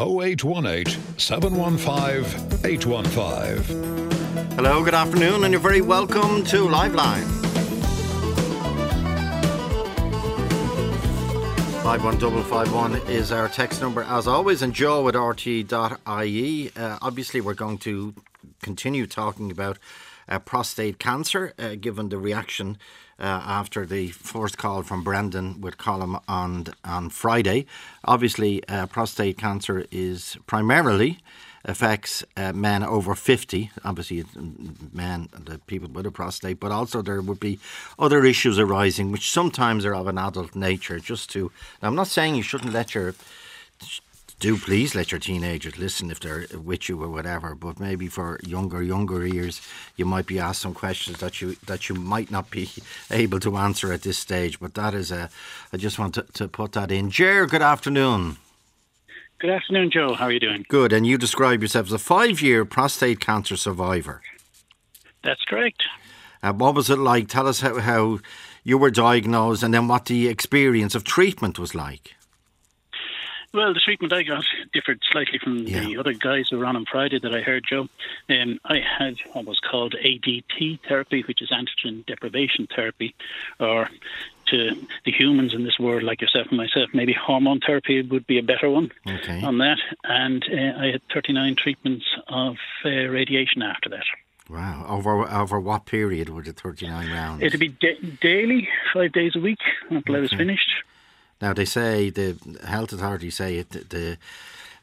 0818 715 815. Hello, good afternoon, and you're very welcome to Liveline. #51551 is our text number, as always, and Joe at RTE.ie. Obviously, we're going to continue talking about prostate cancer, given the reaction after the first call from Brendan with Colm on Friday. Obviously, prostate cancer is primarily affects men over 50, obviously men, the people with a prostate, but also there would be other issues arising, which sometimes are of an adult nature. Now, I'm not saying you shouldn't let your, please let your teenagers listen if they're with you or whatever, but maybe for younger ears, you might be asked some questions that you might not be able to answer at this stage. But that is a, I just want to put that in. Jer, good afternoon. Good afternoon, Joe. How are you doing? Good. And you describe yourself as a 5-year prostate cancer survivor. That's correct. What was it like? Tell us how you were diagnosed and then what the experience of treatment was like. Well, the treatment I got differed slightly from the other guys who were on Friday that I heard, Joe. I had what was called ADT therapy, which is androgen deprivation therapy, or to the humans in this world, like yourself and myself, maybe hormone therapy would be a better one on that. And I had 39 treatments of radiation after that. Wow. Over what period were the 39 rounds? It'd be daily, 5 days a week, until I was finished. Now, they say, the health authorities say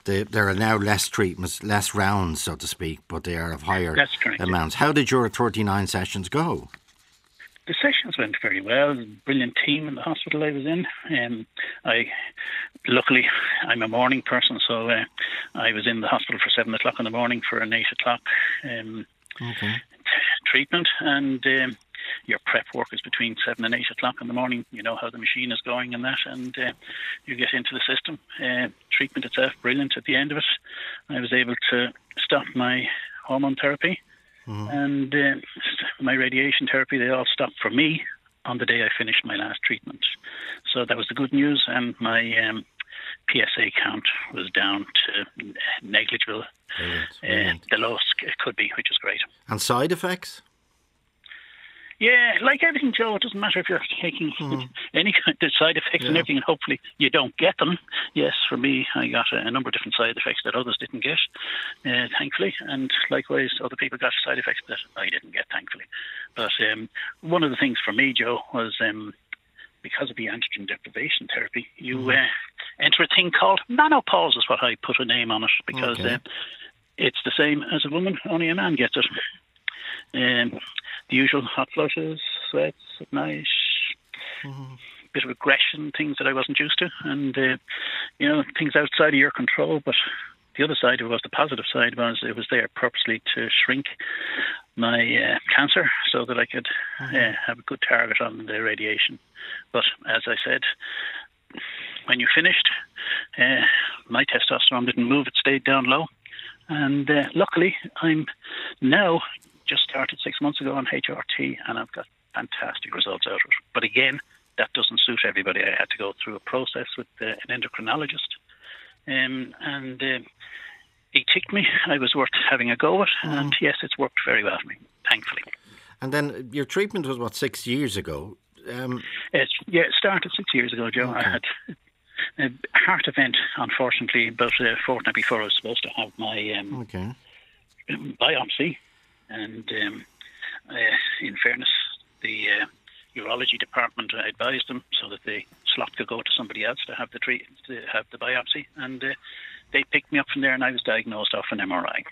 there are now less treatments, less rounds, so to speak, but they are of higher amounts. How did your 39 sessions go? The sessions went very well. Brilliant team in the hospital I was in. Luckily, I'm a morning person, so I was in the hospital for 7 o'clock in the morning for an 8 o'clock treatment. And your prep work is between 7 and 8 o'clock in the morning. You know how the machine is going and that, and you get into the system. Treatment itself, brilliant at the end of it. I was able to stop my hormone therapy. And my radiation therapy, they all stopped for me on the day I finished my last treatment. So that was the good news, and my PSA count was down to negligible, the lowest it could be, which is great. And side effects? Yeah, like everything, Joe, it doesn't matter if you're taking any kind of side effects and everything, and hopefully you don't get them. Yes, for me, I got a number of different side effects that others didn't get, thankfully, and likewise, other people got side effects that I didn't get, thankfully. But one of the things for me, Joe, was because of the androgen deprivation therapy, you enter a thing called menopause, is what I put a name on it, because it's the same as a woman, only a man gets it. The usual hot flushes, sweats at night, bit of aggression, things that I wasn't used to, and you know, things outside of your control. But the other side of it was, the positive side was, it was there purposely to shrink my cancer so that I could have a good target on the radiation. But as I said, when you finished, my testosterone didn't move, it stayed down low, and luckily I'm now just started 6 months ago on HRT, and I've got fantastic results out of it. But again, that doesn't suit everybody. I had to go through a process with an endocrinologist, and he ticked me. I was worth having a go at, and yes, it's worked very well for me, thankfully. And then your treatment was, what, 6 years ago? It started 6 years ago, Joe. I had a heart event, unfortunately, about a fortnight before I was supposed to have my biopsy. And in fairness, the urology department, I advised them so that the slot could go to somebody else to have the biopsy. And they picked me up from there, and I was diagnosed off an MRI.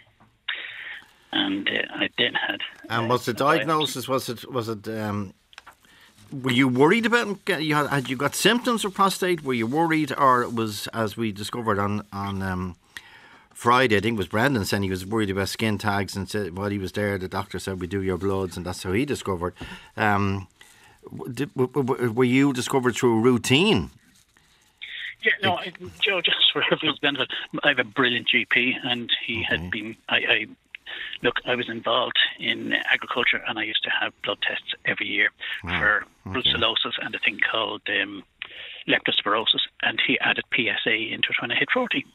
And I then had. And was the diagnosis? Was it? Were you worried about? Had you got symptoms of prostate? Were you worried, or it was, as we discovered on Friday, I think it was Brendan saying he was worried about skin tags, and said while he was there, the doctor said, we do your bloods, and that's how he discovered. Were you discovered through a routine? Yeah, no, Joe, just for everyone's benefit, I have a brilliant GP, and he had been, I was involved in agriculture, and I used to have blood tests every year for brucellosis and a thing called leptospirosis, and he added PSA into it when I hit 40.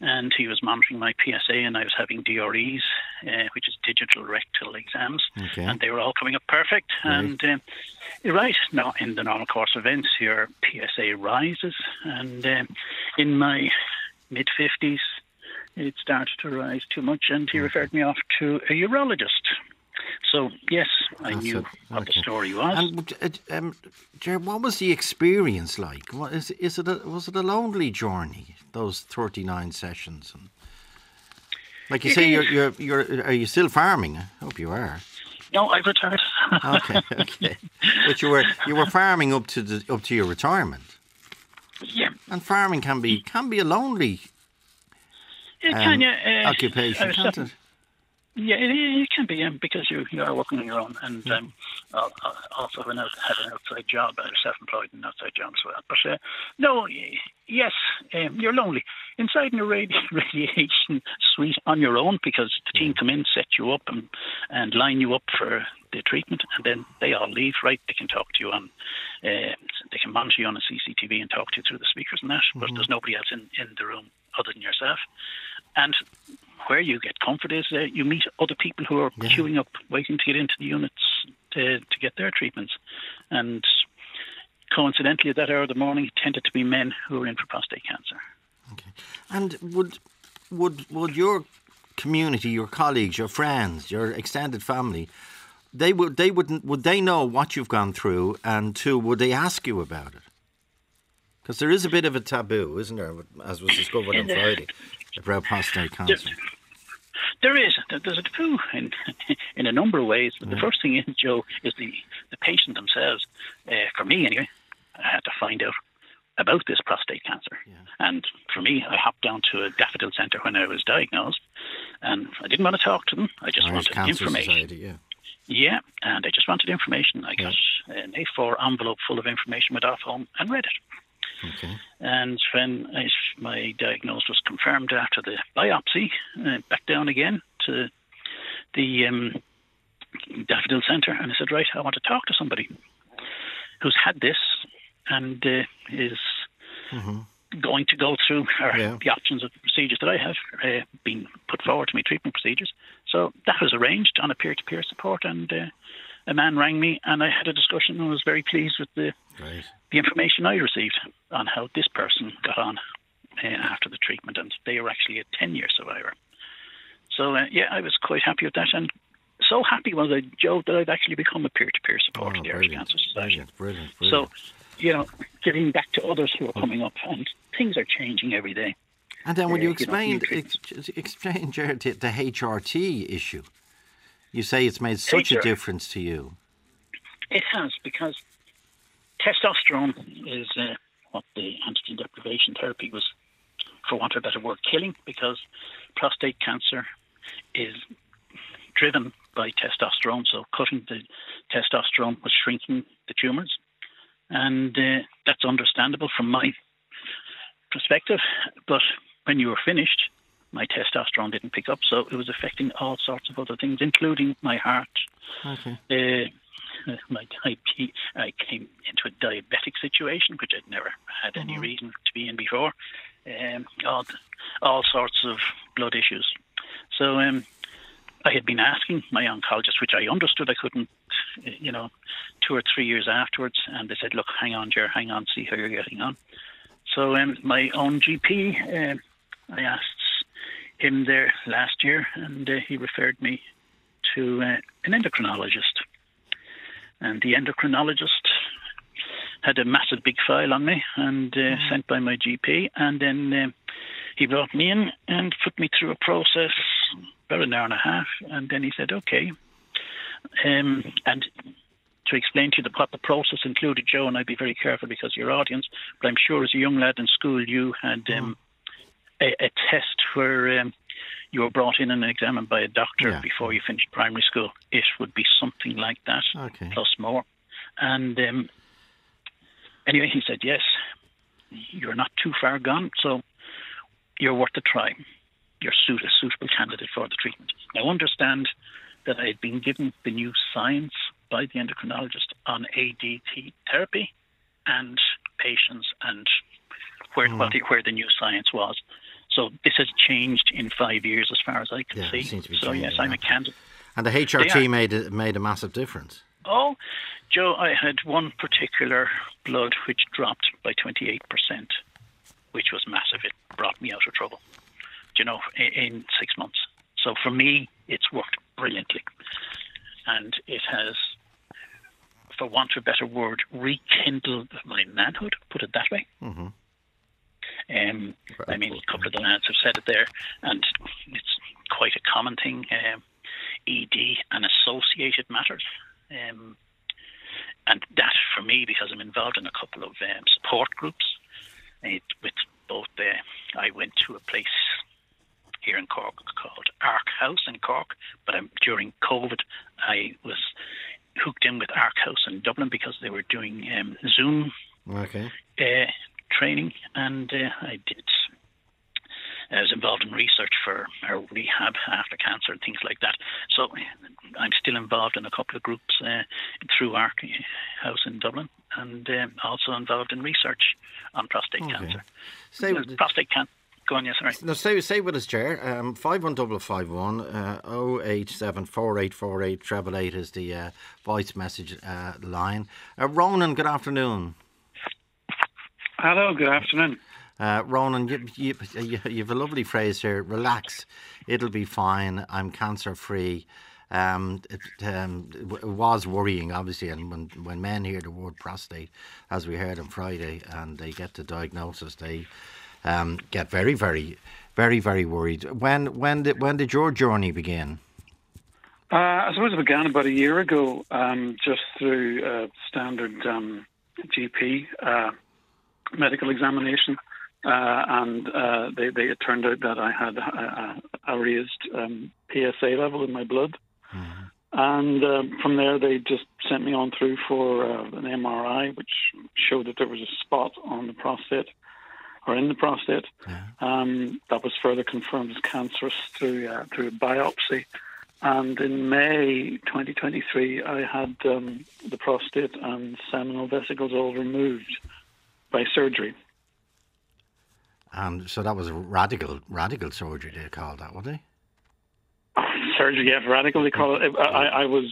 and he was monitoring my PSA, and I was having DREs, which is digital rectal exams, and they were all coming up perfect. Right. And now in the normal course of events, your PSA rises, and in my mid-50s, it started to rise too much, and he referred me off to a urologist. So, yes, I knew what the story was. And, Jerry, what was the experience like? What, was it a lonely journey, those 39 sessions? And, like you say, are you still farming? I hope you are. No, I've retired. Okay. But you were farming up to your retirement. Yeah. And farming can be a lonely occupation, can't it? Yeah, it can be, because you are working on your own. And also, when I had an outside job, I was self-employed in an outside job as well. But you're lonely. Inside in a radiation suite on your own, because the team come in, set you up and line you up for the treatment, and then they all leave, right? They can talk to you they can monitor you on a CCTV and talk to you through the speakers and that, but there's nobody else in the room other than yourself. And where you get comfort is you meet other people who are queuing up, waiting to get into the units to get their treatments. And coincidentally, at that hour of the morning, it tended to be men who were in for prostate cancer. Okay. And would your community, your colleagues, your friends, your extended family, would they know what you've gone through, and two, would they ask you about it? Because there is a bit of a taboo, isn't there, as was discovered on Friday, about prostate cancer. There's a taboo in a number of ways. But the first thing is, Joe, is the patient themselves. For me, anyway, I had to find out about this prostate cancer. Yeah. And for me, I hopped down to a Daffodil Centre when I was diagnosed, and I didn't want to talk to them. I just Irish wanted information. Society, and I just wanted information. I got an A4 envelope full of information, went off home and read it. Okay. And when my diagnosis was confirmed after the biopsy, back down again to the Daffodil Centre, and I said, right, I want to talk to somebody who's had this and is going to go through the options of procedures that I have been put forward to me, treatment procedures. So that was arranged on a peer-to-peer support, and a man rang me, and I had a discussion, and was very pleased with the information I received on how this person got on after the treatment, and they were actually a 10-year survivor. So, I was quite happy with that, and so happy was I, Joe, that I'd actually become a peer-to-peer supporter of the Irish Cancer Society. Brilliant. So, giving back to others who are coming up, and things are changing every day. And then when you explain, Jared, the HRT issue, you say it's made such a difference to you. It has, because testosterone is what the androgen deprivation therapy was, for want of a better word, killing, because prostate cancer is driven by testosterone. So cutting the testosterone was shrinking the tumours. And that's understandable from my perspective. But when you were finished, my testosterone didn't pick up, so it was affecting all sorts of other things, including my heart. I came into a diabetic situation, which I'd never had any reason to be in before. All sorts of blood issues. So I had been asking my oncologist, which I understood I couldn't, 2 or 3 years afterwards, and they said, look, hang on, Jer, hang on, see how you're getting on. So my own GP, I asked him there last year, and he referred me to an endocrinologist. And the endocrinologist had a massive big file on me, and sent by my GP, and then he brought me in and put me through a process, about an hour and a half, and then he said, okay. And to explain to you what the process included, Joe, and I'd be very careful because your audience, but I'm sure as a young lad in school you had a test where you were brought in and examined by a doctor before you finished primary school. It would be something like that, plus more. And anyway, he said, yes, you're not too far gone, so you're worth a try. You're a suitable candidate for the treatment. Now, understand that I had been given the new science by the endocrinologist on ADT therapy and patients and where the new science was. So this has changed in 5 years as far as I can see. It seems to be so yes, I'm a candidate. And the HRT made a massive difference. Oh, Joe, I had one particular blood which dropped by 28%, which was massive. It brought me out of trouble, you know, in 6 months. So for me, it's worked brilliantly. And it has, for want of a better word, rekindled my manhood, put it that way. Mm-hmm. I mean, a couple of the lads have said it there, and it's quite a common thing, ED and associated matters. And that for me, because I'm involved in a couple of support groups, with both I went to a place here in Cork called Ark House in Cork, but during COVID I was hooked in with Ark House in Dublin because they were doing Zoom training, and I was involved in research for our rehab after cancer and things like that. So I'm still involved in a couple of groups through Ark House in Dublin, and also involved in research on prostate cancer. Go on, yeah, sorry. No, stay with us, Chair. 51551 08748488888 is the voice message line. Ronan, good afternoon. Hello, good afternoon. Ronan, you have a lovely phrase here. Relax, it'll be fine. I'm cancer free. It was worrying, obviously, and when men hear the word prostate, as we heard on Friday, and they get the diagnosis, they get very, very, very, very worried. When did your journey begin? I suppose it began about a year ago, just through standard GP medical examination. And it turned out that I had a raised PSA level in my blood. Mm-hmm. And from there, they just sent me on through for an MRI, which showed that there was a spot on the prostate, or in the prostate. Yeah. That was further confirmed as cancerous through a biopsy. And in May 2023, I had the prostate and seminal vesicles all removed by surgery. And so that was radical surgery, they call that, wouldn't they? Surgery, yeah, radical, they call it. I was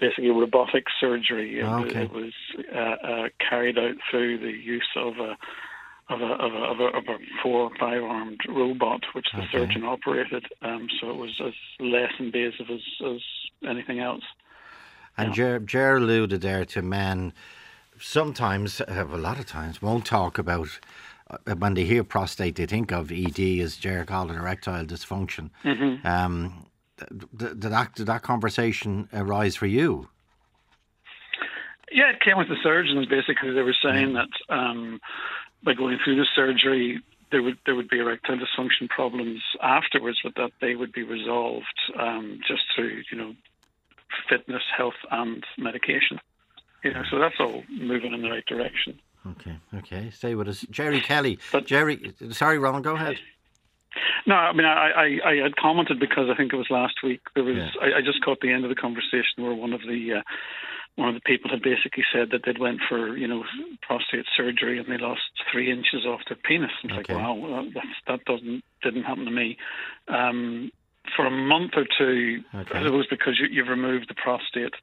basically robotic surgery. It was carried out through the use of a 4- or 5-armed robot, which the surgeon operated. So it was as less invasive as anything else. And Jer alluded there to men sometimes, a lot of times, won't talk about. When they hear prostate, they think of ED, as Jerry called it, erectile dysfunction. Mm-hmm. Did that conversation arise for you? Yeah, it came with the surgeons. Basically, they were saying that by going through the surgery, there would be erectile dysfunction problems afterwards, but that they would be resolved just through fitness, health, and medication. So that's all moving in the right direction. Okay. Stay with us. Jerry Kelly. Sorry, Ron, go ahead. No, I mean, I had commented because I think it was last week. I just caught the end of the conversation where one of the people had basically said that they'd went for, prostate surgery and they lost 3 inches off their penis. And it's like, wow, that didn't happen to me. For a month or two, it was because you've removed the prostate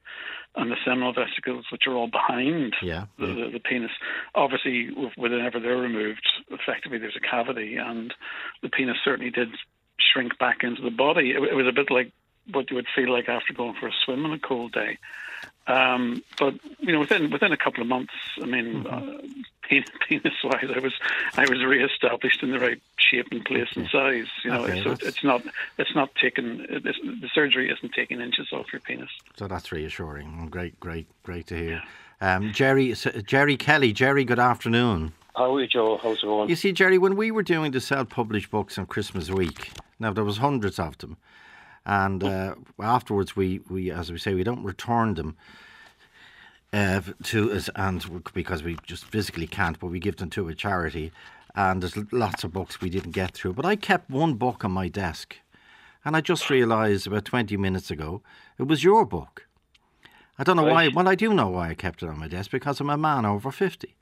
and the seminal vesicles, which are all behind the penis. Obviously, whenever they're removed, effectively there's a cavity, and the penis certainly did shrink back into the body. It was a bit like what you would feel like after going for a swim on a cold day. But within a couple of months, I mean, penis-wise, I was reestablished in the right shape and place and size. So it's not taken. The surgery isn't taking inches off your penis. So that's reassuring. Great to hear. Jerry Kelly. Jerry, good afternoon. How are you, Joe? How's it going? You see, Jerry, when we were doing the self-published books on Christmas week, now there was hundreds of them. And afterwards, we, as we say, we don't return them to us, and because we just physically can't, but we give them to a charity. And there's lots of books we didn't get through. But I kept one book on my desk, and I just realised about 20 minutes ago it was your book. I don't know why. Well, I do know why I kept it on my desk, because I'm a man over 50.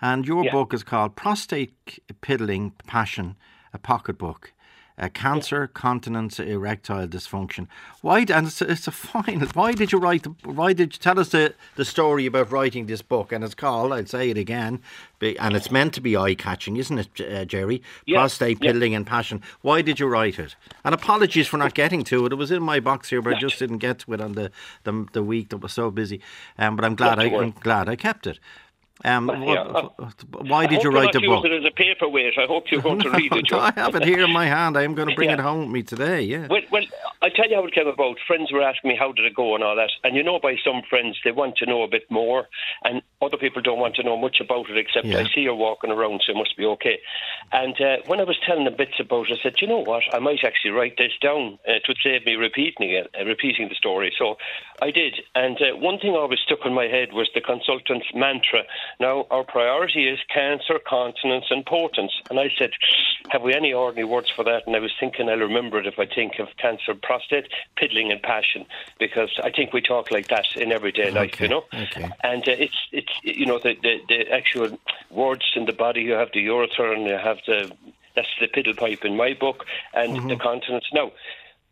And your book is called Prostate Piddling Passion, a pocketbook. Cancer, continence, erectile dysfunction. Why? And it's a fine. Why did you write? Why did you tell us the story about writing this book? And it's called, I'll say it again, and it's meant to be eye-catching, isn't it, Jerry? Yeah. Prostate Piddling and Passion. Why did you write it? And apologies for not getting to it. It was in my box here, but I just didn't get to it on the week that was so busy. But I'm glad I kept it. Why did you write the book? I hope you're not using it as a paperweight. I hope you're going to read it. I have it here in my hand. I am going to bring it home with me today. Yeah. Well, I tell you how it came about. Friends were asking me how did it go and all that. And you know, by some friends they want to know a bit more, and other people don't want to know much about it except I see her walking around, so it must be okay. And when I was telling them bits about it, I said, you know what? I might actually write this down. It would save me repeating the story. So I did. And one thing always stuck in my head was the consultant's mantra. Now, our priority is cancer, continence and potence. And I said, have we any ordinary words for that? And I was thinking I'll remember it if I think of cancer, prostate, piddling and passion, because I think we talk like that in everyday life, you know. Okay. And it's you know, the actual words in the body. You have the urethra and you have that's the piddle pipe in my book, and the continence. Now,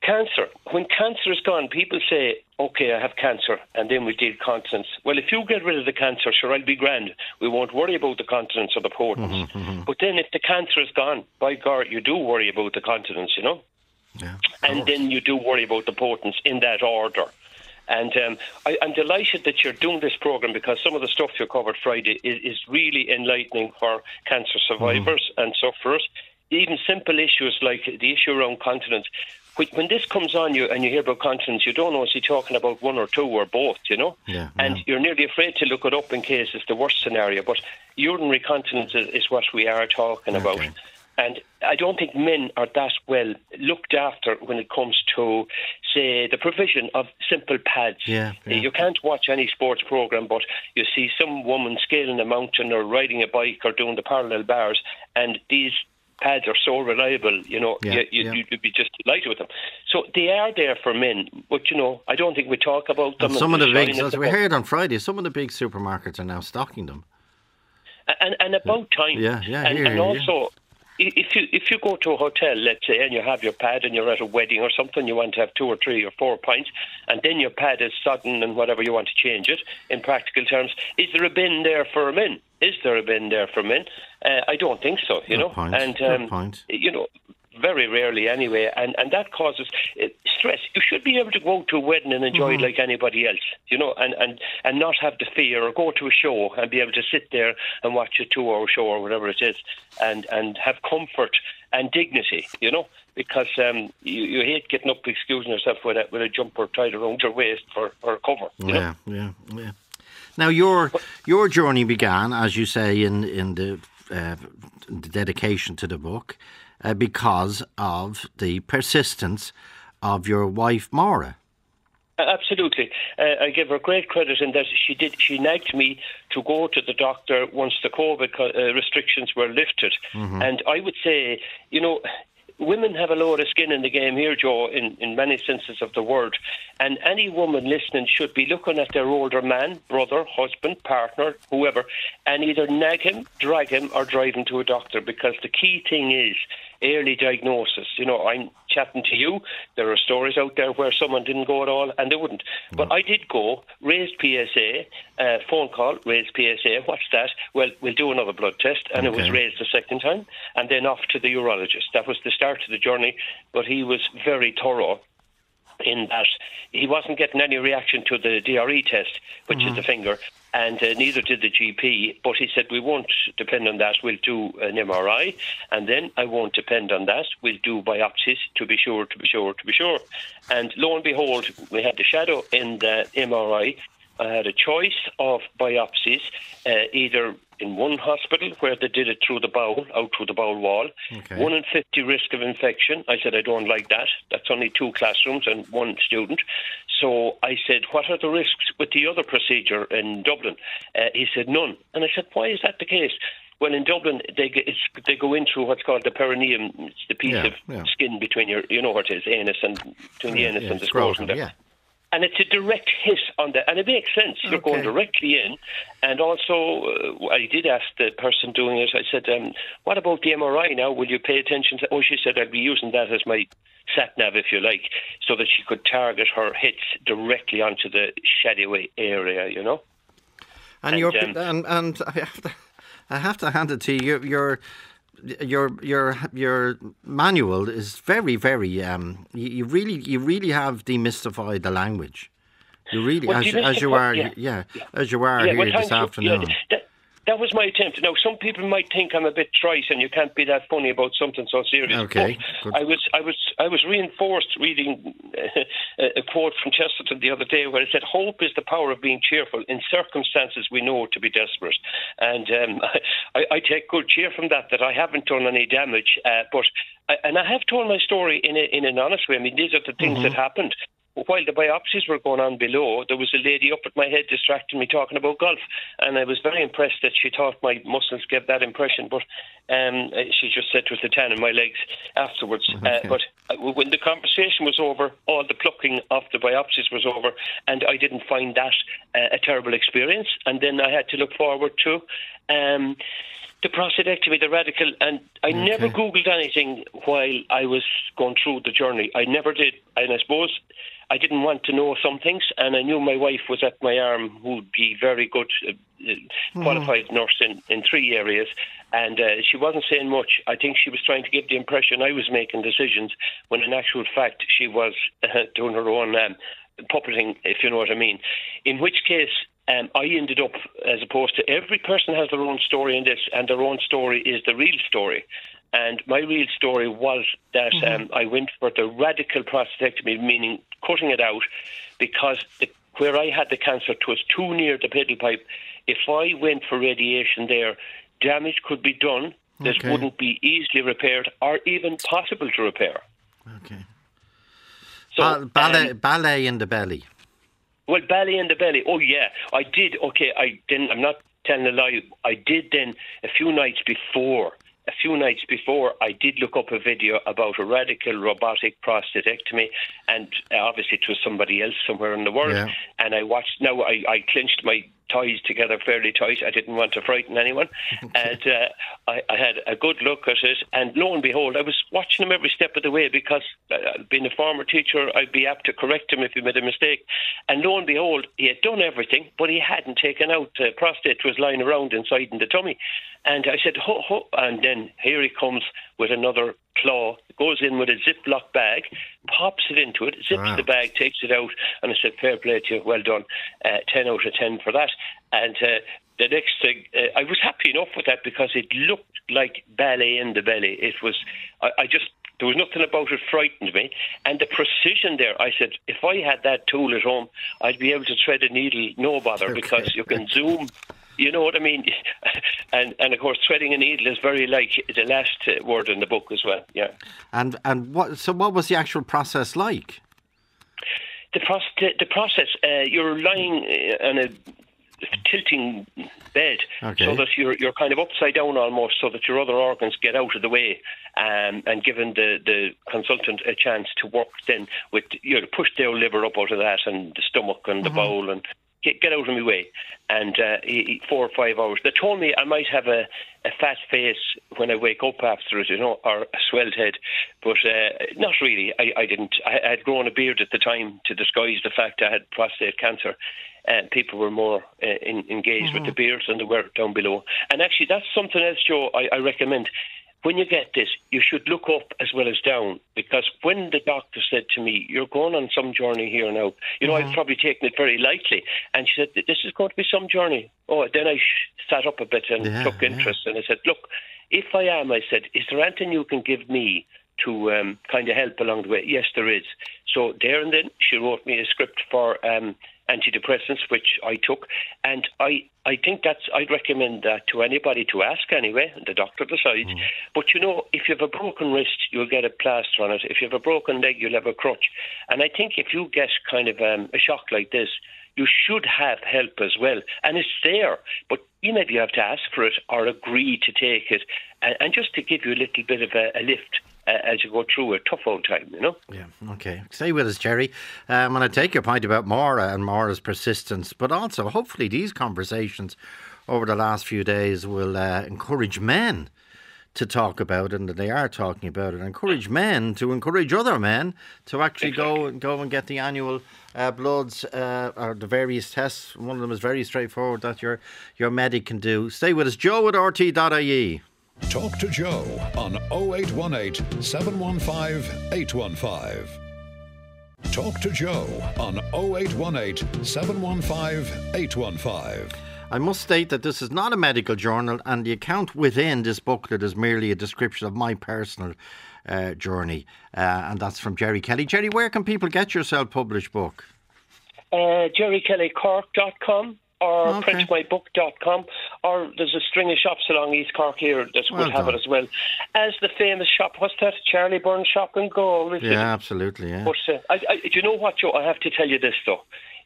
cancer. When cancer is gone, people say, okay, I have cancer, and then we deal continence. Well, if you get rid of the cancer, sure, I'll be grand. We won't worry about the continence or the potence. But then if the cancer is gone, by God, you do worry about the continence, you know? Yeah, and then you do worry about the potence in that order. And I'm delighted that you're doing this program, because some of the stuff you covered Friday is really enlightening for cancer survivors and sufferers. Even simple issues like the issue around continence. When this comes on you and you hear about continence, you don't know, is he talking about one or two or both, you know? Yeah, and you're nearly afraid to look it up in case it's the worst scenario. But urinary continence is what we are talking about. And I don't think men are that well looked after when it comes to, say, the provision of simple pads. You can't watch any sports programme, but you see some woman scaling a mountain or riding a bike or doing the parallel bars, and these pads are so reliable, you know, you'd be just delighted with them. So they are there for men, but, you know, I don't think we talk about them. And some of the big, as we heard on Friday, some of the big supermarkets are now stocking them. And about time. Also, if you go to a hotel, let's say, and you have your pad and you're at a wedding or something, you want to have 2 or 3 or 4 pints, and then your pad is sodden and whatever, you want to change it, in practical terms, is there a bin there for men? Is there a bin there for men? I don't think so, you know. And, you know, very rarely anyway. And that causes stress. You should be able to go to a wedding and enjoy it like anybody else, you know, and not have the fear, or go to a show and be able to sit there and watch a 2-hour show or whatever it is, and have comfort and dignity, you know, because you hate getting up, excusing yourself with a jumper tied around your waist for cover. You know? Now, your journey began, as you say, in the dedication to the book, because of the persistence of your wife, Maura. Absolutely. I give her great credit in that she nagged me to go to the doctor once the COVID restrictions were lifted. And I would say, you know, women have a lot of skin in the game here, Joe, in many senses of the word. And any woman listening should be looking at their older man, brother, husband, partner, whoever, and either nag him, drag him, or drive him to a doctor, because the key thing is early diagnosis. You know, I'm chatting to you. There are stories out there where someone didn't go at all, and they wouldn't. But I did go, raised PSA, phone call, raised PSA. What's that? Well, we'll do another blood test. And it was raised the second time, and then off to the urologist. That was the start of the journey, but he was very thorough in that he wasn't getting any reaction to the DRE test, which is the finger, and neither did the GP, but he said, we won't depend on that, we'll do an MRI, and then I won't depend on that, we'll do biopsies to be sure. And lo and behold, we had the shadow in the MRI. I had a choice of biopsies, either in one hospital where they did it through the bowel, out through the bowel wall, 1 in 50 risk of infection. I said, I don't like that. That's only 2 classrooms and 1 student. So I said, what are the risks with the other procedure in Dublin? He said, none. And I said, why is that the case? Well, in Dublin, they go in through what's called the perineum. It's the piece of skin between your, you know what it is, anus and between the anus and the scrotum. And it's a direct hit on that. And it makes sense. You're going directly in. And also, I did ask the person doing it, I said, what about the MRI now? Will you pay attention to that? Oh, she said, I'd be using that as my sat-nav, if you like, so that she could target her hits directly onto the shadowy area, you know? And and I have to hand it to you, your manual is very, very you really have demystified the language. You really as you are here this afternoon. Yeah, that was my attempt. Now, some people might think I'm a bit trite and you can't be that funny about something so serious. Okay. But I was reinforced reading a quote from Chesterton the other day where it said, "Hope is the power of being cheerful in circumstances we know to be desperate." And I take good cheer from that I haven't done any damage. But I have told my story in an honest way. I mean, these are the things that happened. While the biopsies were going on below, there was a lady up at my head distracting me talking about golf, and I was very impressed that she thought my muscles gave that impression, but she just said it was the tan in my legs afterwards. Okay. But when the conversation was over, all the plucking of the biopsies was over, and I didn't find that a terrible experience. And then I had to look forward to the prostatectomy, the radical, and I never Googled anything while I was going through the journey. I never did, and I suppose I didn't want to know some things, and I knew my wife was at my arm, who'd be very good, qualified nurse in three areas, and she wasn't saying much. I think she was trying to give the impression I was making decisions, when in actual fact she was doing her own puppeting, if you know what I mean. In which case, I ended up, as opposed to every person has their own story in this, and their own story is the real story. And my real story was that I went for the radical prostatectomy, meaning cutting it out, because where I had the cancer, it was too near the pedal pipe. If I went for radiation there, damage could be done that wouldn't be easily repaired or even possible to repair. Okay. So, ballet in the belly. Well, ballet in the belly. Oh, yeah. I did. Okay, I didn't. I'm not telling a lie. I did then a few nights before, I did look up a video about a radical robotic prostatectomy, and obviously it was somebody else somewhere in the world. Yeah. And I watched. Now I clenched my ties together fairly tight. I didn't want to frighten anyone, and I had a good look at it. And lo and behold, I was watching them every step of the way, because being a former teacher, I'd be apt to correct him if he made a mistake. And lo and behold, he had done everything, but he hadn't taken out the prostate. It was lying around inside in the tummy. And I said, ho, ho. And then here he comes with another claw, goes in with a Ziploc bag, pops it into it, zips the bag, takes it out. And I said, fair play to you, well done. 10 out of 10 for that. And the next thing, I was happy enough with that, because it looked like ballet in the belly. It was, there was nothing about it frightened me. And the precision there, I said, if I had that tool at home, I'd be able to thread a needle, no bother, because you can zoom. You know what I mean? And of course, threading a needle is very like the last word in the book as well. Yeah. And what was the actual process like? The process, you're lying on a tilting bed, so that you're kind of upside down almost, so that your other organs get out of the way, and giving the consultant a chance to work then with, you know, push their liver up out of that, and the stomach and the bowel, and get out of my way. And 4 or 5 hours. They told me I might have a fat face when I wake up after it, you know, or a swelled head, but not really. I didn't. I had grown a beard at the time to disguise the fact I had prostate cancer, and people were more engaged with the beards and the work down below. And actually, that's something else, Joe, I recommend. When you get this, you should look up as well as down, because when the doctor said to me, you're going on some journey here now, you know, I've probably taken it very lightly. And she said, this is going to be some journey. Oh, then I sat up a bit and took interest. And I said, look, if I am, I said, is there anything you can give me to kind of help along the way? Yes, there is. So there and then she wrote me a script for antidepressants, which I took. And I think I'd recommend that to anybody to ask anyway, and the doctor decides. But you know, if you have a broken wrist, you'll get a plaster on it. If you have a broken leg, you'll have a crutch. And I think if you get kind of a shock like this, you should have help as well. And it's there, but you maybe have to ask for it or agree to take it, and just to give you a little bit of a lift as you go through a tough old time, you know. Yeah, okay. Stay with us, Jerry. And I take your point about Maura and Maura's persistence, but also hopefully these conversations over the last few days will encourage men to talk about it, and that they are talking about it, and encourage men to encourage other men to actually go and get the annual bloods or the various tests. One of them is very straightforward that your medic can do. Stay with us. Joe at RT.ie. Talk to Joe on 0818 715 815. Talk to Joe on 0818 715 815. I must state that this is not a medical journal, and the account within this booklet is merely a description of my personal journey. And that's from Jerry Kelly. Jerry, where can people get your self-published book? JerryKellyCork.com. Or printmybook.com, or there's a string of shops along East Cork here that would have it as well. As the famous shop, what's that? Charlie Byrne Shop and Go. Yeah, it? Absolutely. Yeah. But, do you know what, Joe? I have to tell you this, though.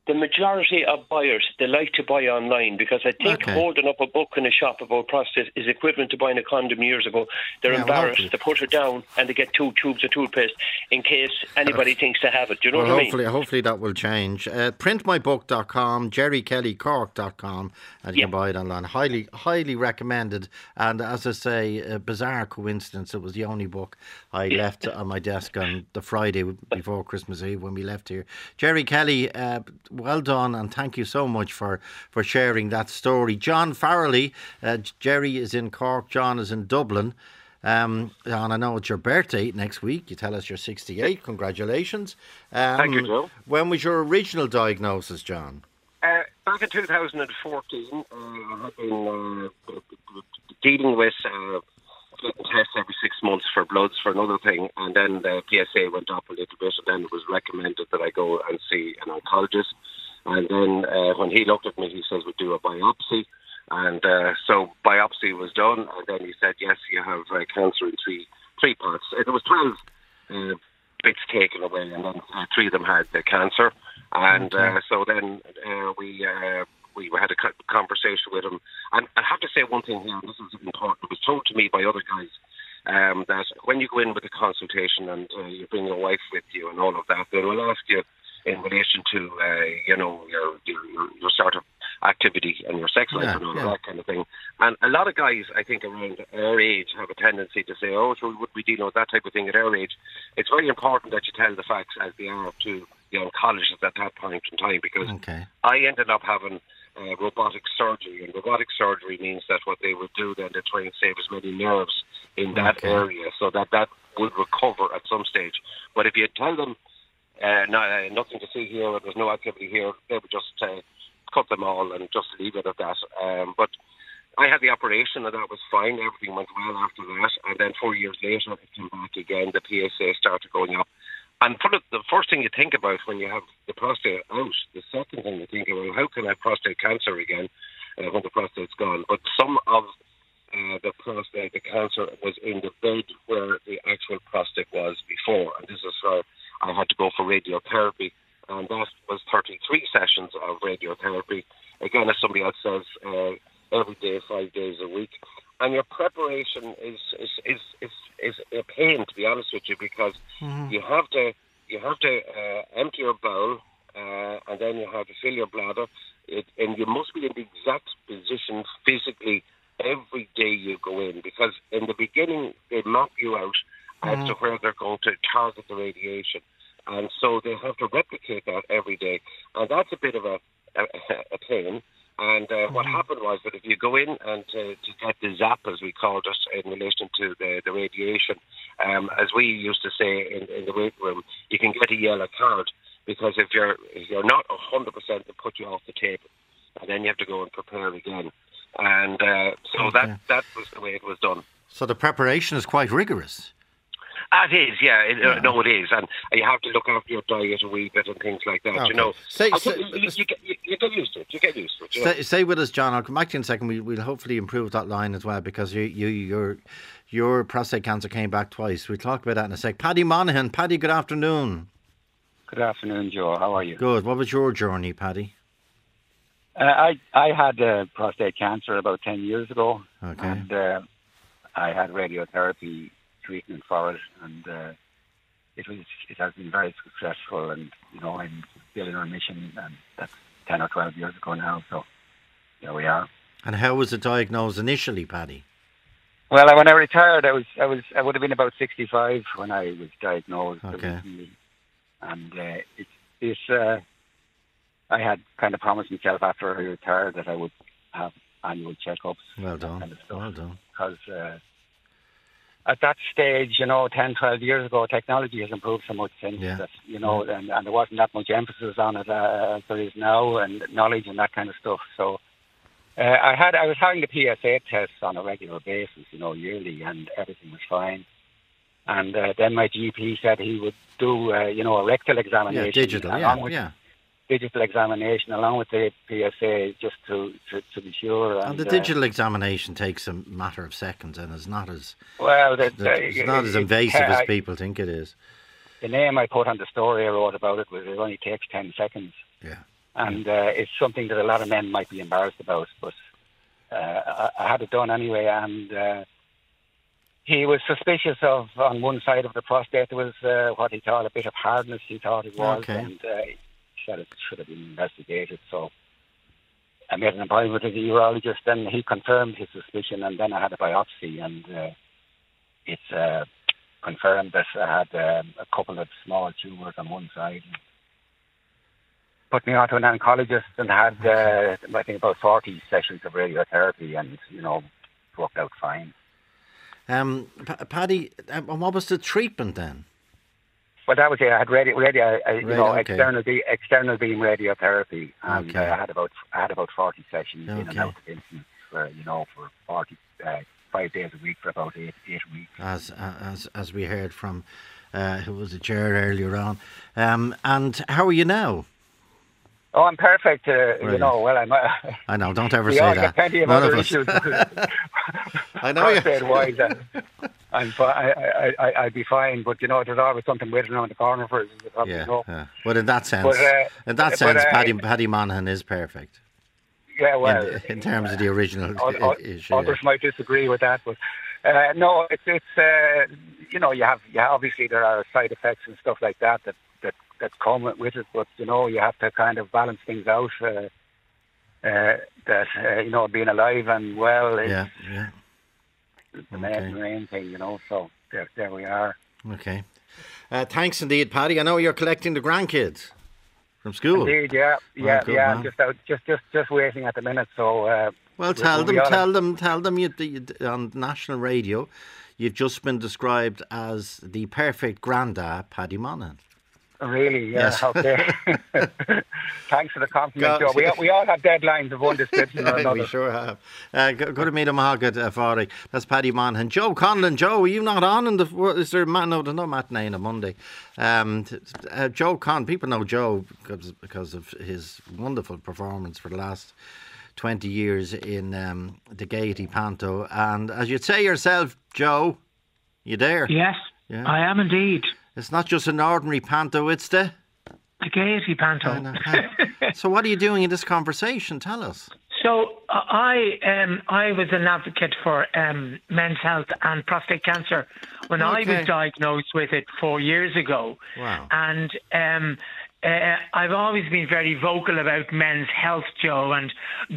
The majority of buyers, they like to buy online, because I think holding up a book in a shop about prostate is equivalent to buying a condom years ago. They're embarrassed. Well, they put it down and they get two tubes of toothpaste in case anybody thinks they have it. Do you know what I mean? Hopefully that will change. Printmybook.com, JerryKellyCork.com, and you can buy it online. Highly, highly recommended. And as I say, a bizarre coincidence. It was the only book I left on my desk on the Friday before Christmas Eve when we left here. Jerry Kelly, well done, and thank you so much for sharing that story. John Farrelly, Jerry is in Cork, John is in Dublin. And I know it's your birthday next week. You tell us you're 68. Congratulations. Thank you, Joe. When was your original diagnosis, John? Back in 2014, I had been dealing with getting tests every 6 months for bloods for another thing, and then the PSA went up a little bit, and then it was recommended that I go and see an oncologist. And then when he looked at me, he says, we'll do a biopsy. And so biopsy was done, and then he said, yes, you have cancer in three parts. There was 12 bits taken away, and then three of them had the cancer. And so then we had a conversation with him. And I have to say one thing here, and this is important. It was told to me by other guys that when you go in with a consultation and you bring your wife with you and all of that, they will ask you in relation to, you know, your sort of activity and your sex life and all that kind of thing. And a lot of guys, I think, around our age have a tendency to say, oh, so would we deal with that type of thing at our age? It's very important that you tell the facts as they are to the oncologist at that point in time, because I ended up having robotic surgery, and robotic surgery means that what they would do then, they try and save as many nerves in that area so that that would recover at some stage. But if you tell them no, nothing to see here, there's no activity here, they would just cut them all and just leave it at that. But I had the operation and that was fine, everything went well after that, and then 4 years later it came back again, the PSA started going up. And the first thing you think about when you have the prostate out, the second thing you think about, well, how can I have prostate cancer again when the prostate's gone? But some of the cancer was in the bed where the actual prostate was before. And this is where I had to go for radiotherapy. And that was 33 sessions of radiotherapy. Again, as somebody else says, every day, 5 days a week. And your preparation is a pain, to be honest with you, because you have to empty your bowel, and then you have to fill your bladder, and you must be in the exact position physically every day you go in, because in the beginning they map you out as to where they're going to target the radiation, and so they have to replicate that every day, and that's a bit of a pain. And what happened was that if you go in and to get the zap, as we called it, in relation to the radiation, as we used to say in the weight room, you can get a yellow card, because if you're not 100%, they put you off the table, and then you have to go and prepare again. And that was the way it was done. So the preparation is quite rigorous. It is, it is, and you have to look after your diet a wee bit and things like that. Okay. You know, you get used to it. You get used to it. Stay with us, John. I'll come back to you in a second. We'll hopefully improve that line as well, because your prostate cancer came back twice. We'll talk about that in a sec. Paddy Monaghan, Paddy, good afternoon. Good afternoon, Joe. How are you? Good. What was your journey, Paddy? I had prostate cancer about 10 years ago, and I had radiotherapy treatment for it, and it has been very successful. And you know, I'm still in remission, and that's 10 or 12 years ago now. So there we are. And how was it diagnosed initially, Paddy? Well, when I retired, I would have been about 65 when I was diagnosed. Okay. And I had kind of promised myself after I retired that I would have annual checkups. Well done. Kind of stuff. Well done. Because at that stage, you know, 10, 12 years ago, technology has improved so much since that, you know, and there wasn't that much emphasis on it as there is now, and knowledge and that kind of stuff. So. I was having the PSA tests on a regular basis, you know, yearly, and everything was fine. And then my GP said he would do, you know, a rectal examination. Yeah, digital examination along with the PSA, just to be sure. And the digital examination takes a matter of seconds and is not as it's not as invasive as people think it is. The name I put on the story I wrote about it was it only takes 10 seconds. Yeah. And it's something that a lot of men might be embarrassed about, but I had it done anyway. And he was suspicious of, on one side of the prostate, there was what he called a bit of hardness, he thought it was, and he said it should have been investigated. So I made an appointment with a urologist, and he confirmed his suspicion, and then I had a biopsy, and it's confirmed that I had a couple of small tumours on one side. Put me on to an oncologist and had, I think, about 40 sessions of radiotherapy, and, you know, it worked out fine. Paddy, what was the treatment then? Well, that was it. I had external beam radiotherapy, and I had about 40 sessions in and out of instance, for, you know, for 5 days a week for about eight weeks. As we heard from who was it, Jerry earlier on. And how are you now? Oh, I'm perfect, really? You know. Well, I'm. I know. Don't ever say that. Plenty of other issues. I know. Prostate-wise, I'd be fine. But you know, there's always something waiting around the corner for us. Well, in that sense, Paddy Monaghan is perfect. Yeah, well, in terms of the original issue, others might disagree with that, but no, it's you know, you have, obviously there are side effects and stuff like that that come with it, but you know, you have to kind of balance things out. You know, being alive and well is the main thing, you know. So there we are. Okay. Thanks indeed, Paddy. I know you're collecting the grandkids from school. Indeed, yeah. I'm just waiting at the minute. So well, tell them you on national radio, you've just been described as the perfect granddad, Paddy Monaghan. Really, yeah. Yes. Okay. Thanks for the compliment, Joe. We all have deadlines of one description or another. We sure have. Go to meet him, Fogg. That's Paddy Monaghan. Joe Conlon. Joe, are you not on? Is there no matinee on a Monday? Joe Conlon. People know Joe because of his wonderful performance for the last 20 years in the Gaiety Panto. And as you'd say yourself, Joe, you there? Yes, yeah. I am indeed. It's not just an ordinary panto, it's the Gaiety Panto. So what are you doing in this conversation? Tell us. So I was an advocate for men's health and prostate cancer when I was diagnosed with it 4 years ago. Wow. And I've always been very vocal about men's health, Joe, and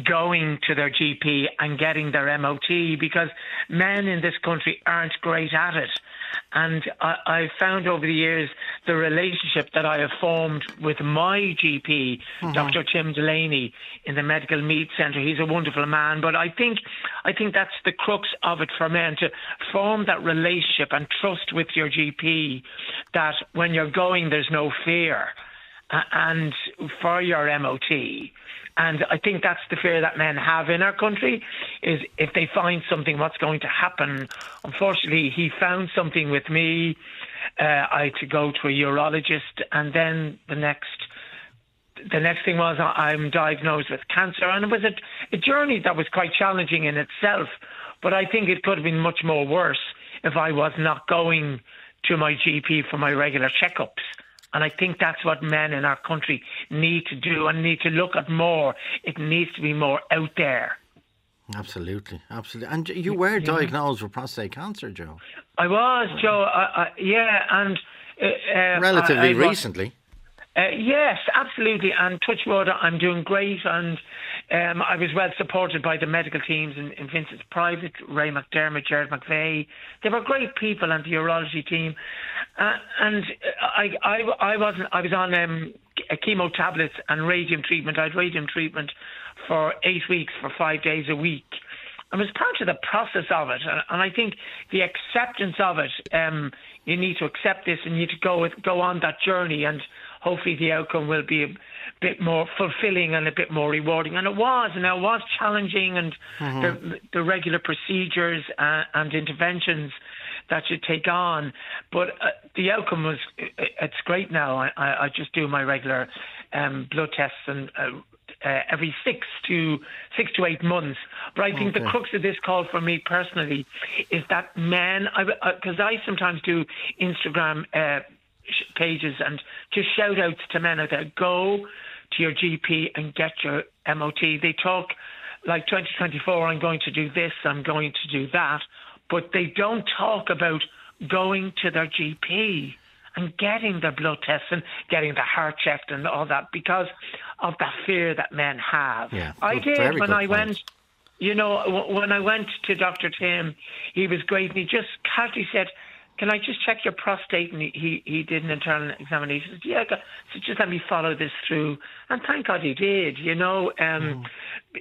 going to their GP and getting their MOT, because men in this country aren't great at it. And I've found over the years the relationship that I have formed with my GP, Dr. Tim Delaney, in the Medical Meat Centre. He's a wonderful man, but I think that's the crux of it for men, to form that relationship and trust with your GP that when you're going, there's no fear, and for your MOT. And I think that's the fear that men have in our country, is if they find something, what's going to happen? Unfortunately, he found something with me. I had to go to a urologist, and then the next thing was I'm diagnosed with cancer. And it was a journey that was quite challenging in itself, but I think it could have been much more worse if I was not going to my GP for my regular checkups. And I think that's what men in our country need to do and need to look at more. It needs to be more out there. Absolutely, absolutely. And you were diagnosed with prostate cancer, Joe. I was, Joe. Yeah, and... relatively recently. Yes, absolutely. And touch wood, I'm doing great. And I was well supported by the medical teams in Vincent's Private, Ray McDermott, Jared McVeigh. They were great people, and the urology team. And I was on chemo tablets and radium treatment. I had radium treatment for 8 weeks, for 5 days a week. I was part of the process of it, and I think the acceptance of it. You need to accept this, and you need to go on that journey, and hopefully the outcome will be a bit more fulfilling and a bit more rewarding. And it was, challenging, and the regular procedures and interventions that you take on. But the outcome was, it's great now. I just do my regular blood tests and every 6 to 8 months. But I think the crux of this call for me personally is that men, because I sometimes do Instagram pages and just shout outs to men out there. Go to your GP and get your MOT. They talk like 2024, I'm going to do this, I'm going to do that, but they don't talk about going to their GP and getting their blood tests and getting their heart checked and all that, because of that fear that men have. Yeah, I did when I went, when I went to Dr. Tim, he was great, and he just casually said, "Can I just check your prostate?" And he did an internal examination. He said, "Yeah, so just let me follow this through." And thank God he did,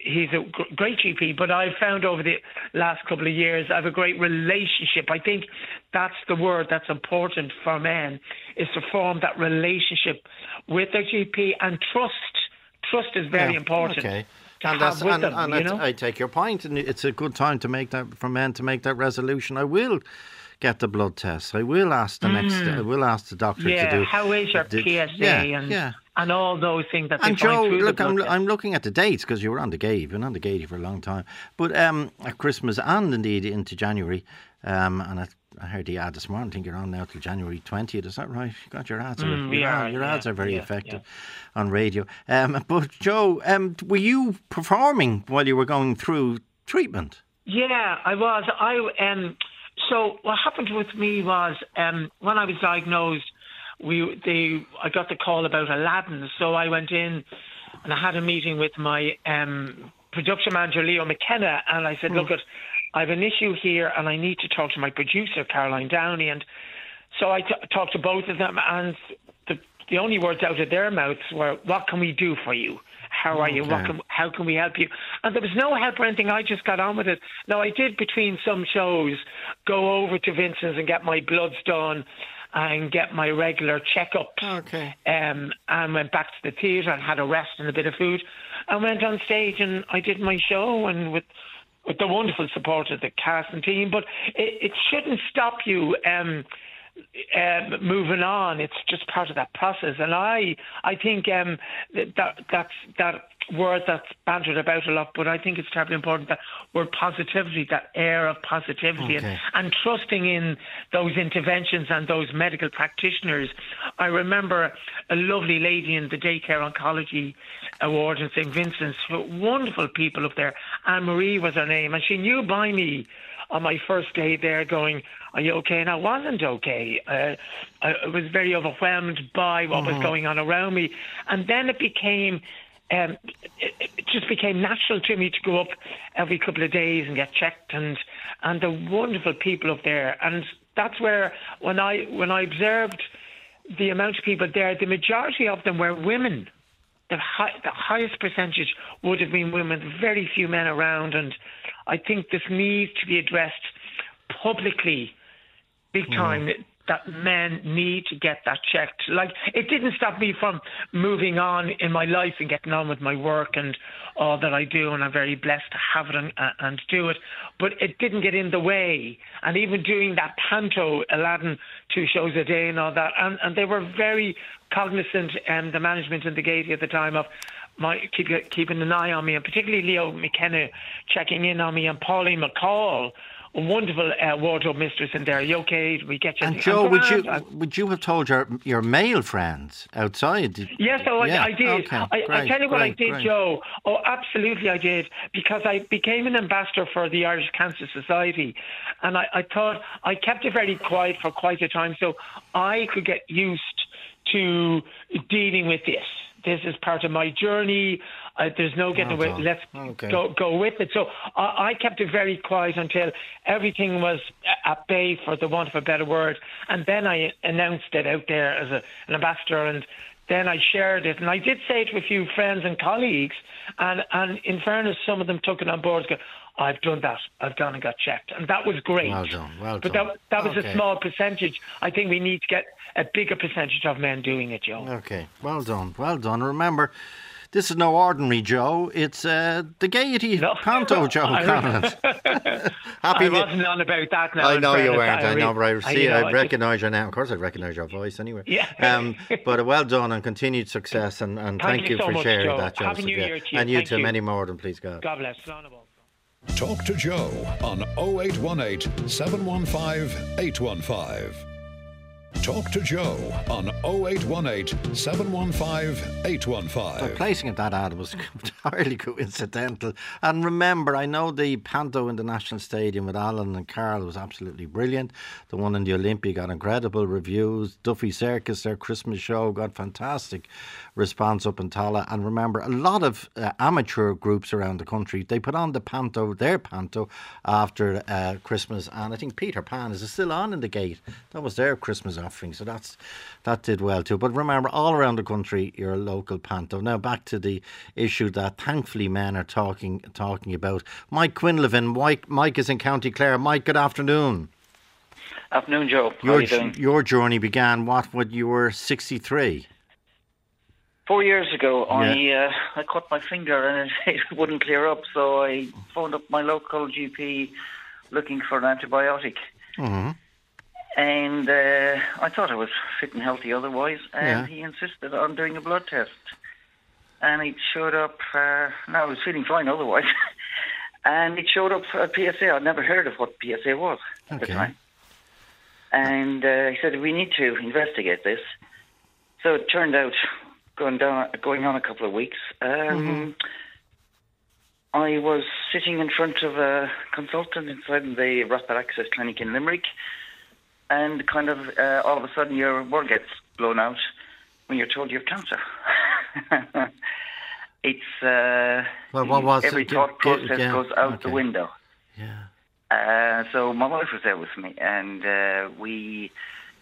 He's a great GP, but I've found over the last couple of years I have a great relationship. I think that's the word that's important for men, is to form that relationship with their GP, and trust. Trust is very important. Okay. I take your point, and it's a good time to make that resolution. I will get the blood test. I will ask the next. I will ask the doctor to do. How is your PSA and all those things that. And they Joe, find look, the I'm looking at the dates, because you were on the Gaiety. You've been on the Gaiety for a long time, but at Christmas and indeed into January, and I heard the ad this morning. I think you're on now till January 20th. Is that right? God, your ads are ads are very effective on radio. But Joe, were you performing while you were going through treatment? Yeah, I was. So what happened with me was when I was diagnosed, I got the call about Aladdin. So I went in and I had a meeting with my production manager, Leo McKenna, and I said, look, I have an issue here and I need to talk to my producer, Caroline Downey. And so I talked to both of them, and the only words out of their mouths were, what can we do for you? How are you? How can we help you? And there was no help or anything. I just got on with it. Now, I did, between some shows, go over to Vincent's and get my bloods done and get my regular checkups. Okay. And went back to the theatre and had a rest and a bit of food. I went on stage and I did my show, and with the wonderful support of the cast and team. But it shouldn't stop you moving on. It's just part of that process. And I think that's that word that's bantered about a lot, but I think it's terribly important, that word positivity, that air of positivity, and trusting in those interventions and those medical practitioners. I remember a lovely lady in the Daycare Oncology Award in St. Vincent's, wonderful people up there. Anne-Marie was her name, and she knew by me on my first day there, going, "Are you okay?" And I wasn't okay. I was very overwhelmed by what was going on around me. And then it became, it just became natural to me to go up every couple of days and get checked, and the wonderful people up there. And that's where, when I observed the amount of people there, the majority of them were women. The highest percentage would have been women, very few men around. And I think this needs to be addressed publicly, big time, that men need to get that checked. Like, it didn't stop me from moving on in my life and getting on with my work and all that I do, and I'm very blessed to have it and do it. But it didn't get in the way. And even doing that panto, Aladdin, 2 shows a day and all that, and they were very cognizant, the management and the Gaiety at the time, of keeping an eye on me, and particularly Leo McKenna checking in on me, and Pauline McCall wonderful wardrobe mistress in there. Are you okay? We get you. And Joe, would you have told your male friends outside? Yes, I did. Okay, I tell you what I did, Joe. Oh, absolutely, I did, because I became an ambassador for the Irish Cancer Society, and I thought I kept it very quiet for quite a time, so I could get used to dealing with this. This is part of my journey. There's no getting away. Let's go with it. So I kept it very quiet until everything was at bay, for the want of a better word. And then I announced it out there as an ambassador, and then I shared it. And I did say it to a few friends and colleagues. And in fairness, some of them took it on board. I've done that. I've gone and got checked. And that was great. Well done. But that was a small percentage. I think we need to get a bigger percentage of men doing it, Joe. OK. Well done. Remember, this is no ordinary Joe. It's the Gaiety Panto Joe Conlon. I wasn't on about that now. I know you weren't. I know, right. See, I'd recognise you now. Of course, I'd recognise your voice anyway. Yeah. But well done and continued success. And thank you for sharing that, Joe. Happy New Year to you. And you to many more than please God. God bless. Talk to Joe on 0818 715 815. Talk to Joe on 0818 715 815. The placing of that ad was entirely coincidental. And remember, I know the panto in the National Stadium with Alan and Carl was absolutely brilliant. The one in the Olympia got incredible reviews. Duffy Circus, their Christmas show, got fantastic response up in Tala. And remember, a lot of amateur groups around the country, they put on their panto after Christmas. And I think Peter Pan is still on in the gate. That was their Christmas offering. So that did well too. But remember, all around the country, your local panto. Now back to the issue that thankfully men are talking about. Mike Quinlevin. Mike is in County Clare. Mike, good afternoon. Afternoon, Joe. How are you doing? Your journey began when you were 63. 4 years ago, I cut my finger and it wouldn't clear up, so I phoned up my local GP looking for an antibiotic. Mm-hmm. And I thought I was fit and healthy otherwise, and he insisted on doing a blood test. And it showed up, I was feeling fine otherwise, and it showed up PSA. I'd never heard of what PSA was at the time. And he said, we need to investigate this. So it turned out, going on a couple of weeks, I was sitting in front of a consultant inside the Rapid Access Clinic in Limerick, and kind of all of a sudden your world gets blown out when you're told you have cancer. It's every thought process goes out the window. Yeah. So my wife was there with me, and we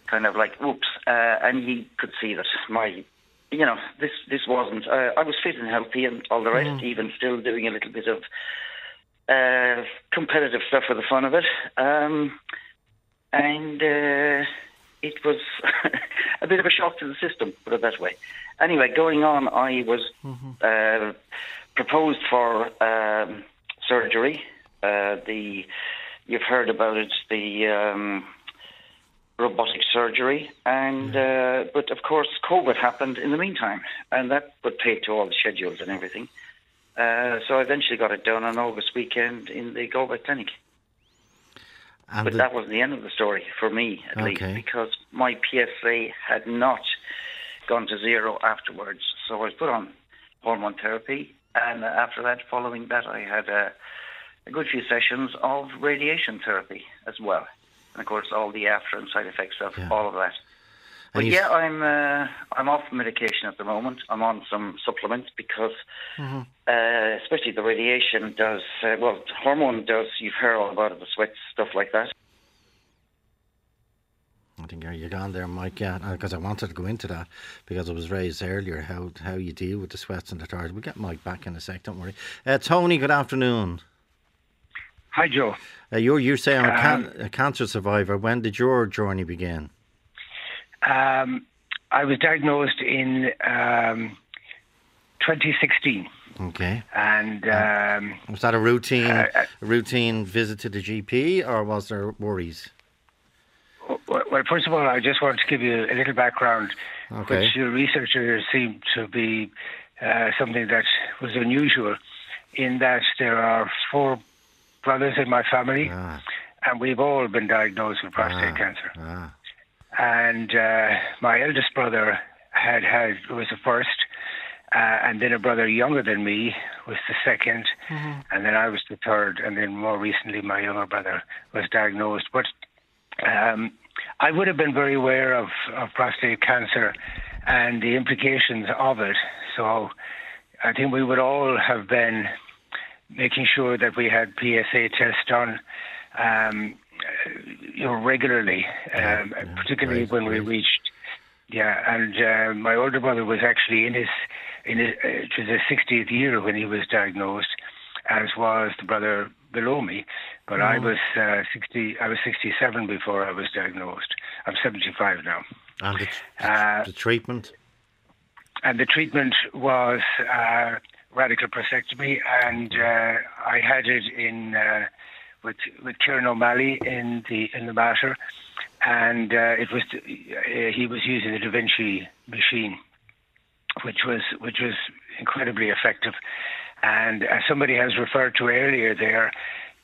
kind of like, oops, and he could see that my... You know, this wasn't. I was fit and healthy and all the rest, even still doing a little bit of competitive stuff for the fun of it. And it was a bit of a shock to the system, put it that way. Anyway, going on, I was proposed for surgery. You've heard about it, the... robotic surgery, and but of course COVID happened in the meantime, and that would pay to all the schedules and everything. So I eventually got it done on August weekend in the Galway Clinic. And but that was the end of the story for me, at least, because my PSA had not gone to zero afterwards. So I was put on hormone therapy, and after that, following that, I had a good few sessions of radiation therapy as well. And, of course, all the after and side effects of all of that. But, I'm off medication at the moment. I'm on some supplements because especially the radiation does, hormone does, you've heard all about it, the sweats, stuff like that. I think you're gone there, Mike, because I wanted to go into that because it was raised earlier, how you deal with the sweats and the tires. We'll get Mike back in a sec, don't worry. Tony, good afternoon. Hi, Joe. You say I'm a cancer survivor. When did your journey begin? I was diagnosed in 2016. Okay. And was that a routine visit to the GP, or was there worries? Well, first of all, I just want to give you a little background, which the researchers seem to be something that was unusual, in that there are four brothers in my family, and we've all been diagnosed with prostate cancer. And my eldest brother was the first, and then a brother younger than me was the second, and then I was the third, and then more recently my younger brother was diagnosed. But I would have been very aware of prostate cancer and the implications of it. So I think we would all have been making sure that we had PSA tests done regularly, particularly when we reached. Yeah, and my older brother was actually it was his 60th year when he was diagnosed, as was the brother below me. But I was 67 before I was diagnosed. I'm 75 now. And the treatment? And the treatment was radical prostatectomy, and I had it in with Kieran O'Malley in the matter, and he was using the Da Vinci machine, which was incredibly effective. And as somebody has referred to earlier, there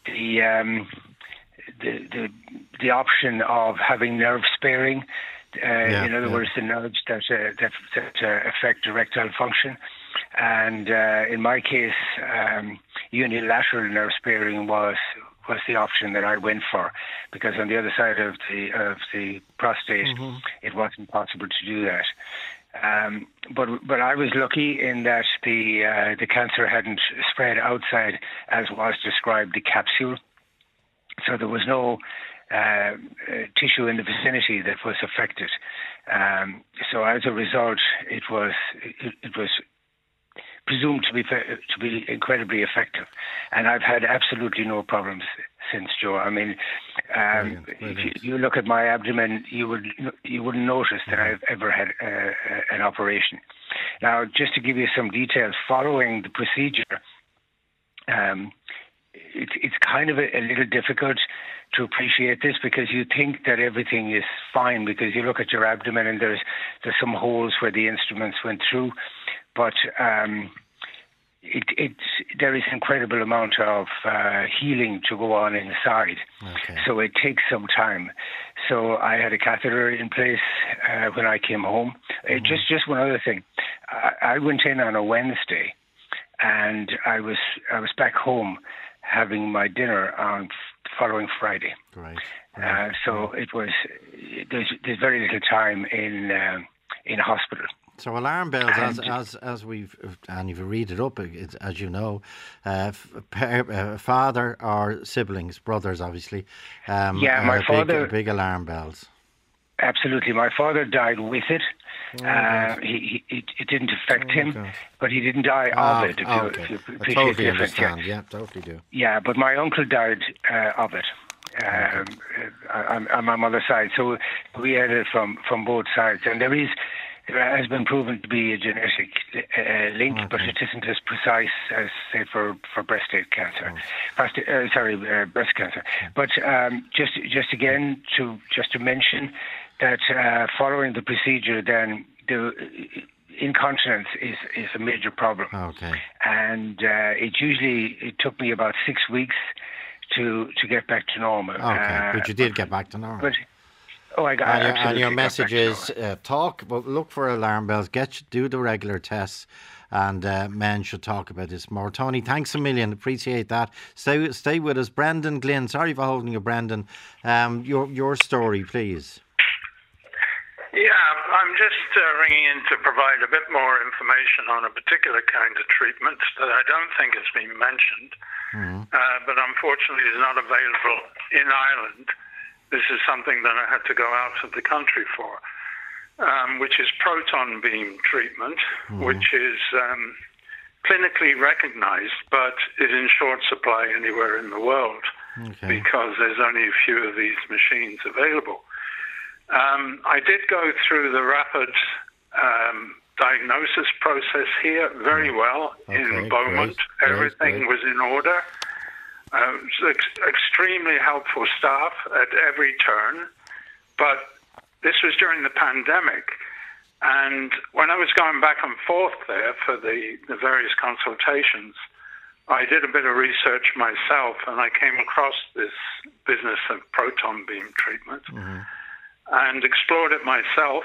the option of having nerve sparing. In other words, the nerves that affect erectile function. And in my case, unilateral nerve sparing was the option that I went for, because on the other side of the prostate, it wasn't possible to do that. But I was lucky in that the cancer hadn't spread outside, as was described, the capsule. So there was no tissue in the vicinity that was affected. So as a result, it was presumed to be incredibly effective, and I've had absolutely no problems since, Joe. I mean, if you look at my abdomen, you wouldn't notice that I've ever had an operation. Now, just to give you some details, following the procedure, it's kind of a little difficult to appreciate this, because you think that everything is fine, because you look at your abdomen and there's some holes where the instruments went through, but there is an incredible amount of healing to go on inside. Okay. So it takes some time. So I had a catheter in place when I came home. Just one other thing. I went in on a Wednesday, and I was back home having my dinner on following Friday. Right. So it was there's very little time in hospital. So alarm bells, and you've read it up, as you know, father or siblings, brothers, obviously. My father, big alarm bells. Absolutely, my father died with it. It didn't affect him, but he didn't die of it. If you appreciate the difference, totally do. Yeah, but my uncle died of it. On my mother's side, so we had it from both sides, and there has been proven to be a genetic link, but it isn't as precise as, say, for prostate cancer. Breast cancer. But just to mention that following the procedure, then the incontinence is a major problem. Okay. And it took me about 6 weeks to get back to normal. Okay, but you did get back to normal. And your message is but look for alarm bells, do the regular tests, and men should talk about this more. Tony, thanks a million, appreciate that. Stay with us. Brendan Glynn, sorry for holding you, Brendan. Your story, please. Yeah, I'm just ringing in to provide a bit more information on a particular kind of treatment that I don't think has been mentioned, but unfortunately is not available in Ireland. This is something that I had to go out of the country for, which is proton beam treatment, which is clinically recognized, but is in short supply anywhere in the world because there's only a few of these machines available. I did go through the rapid diagnosis process here very well in Beaumont. Great. Everything was in order. Extremely helpful staff at every turn, but this was during the pandemic, and when I was going back and forth there for the various consultations, I did a bit of research myself, and I came across this business of proton beam treatment and explored it myself.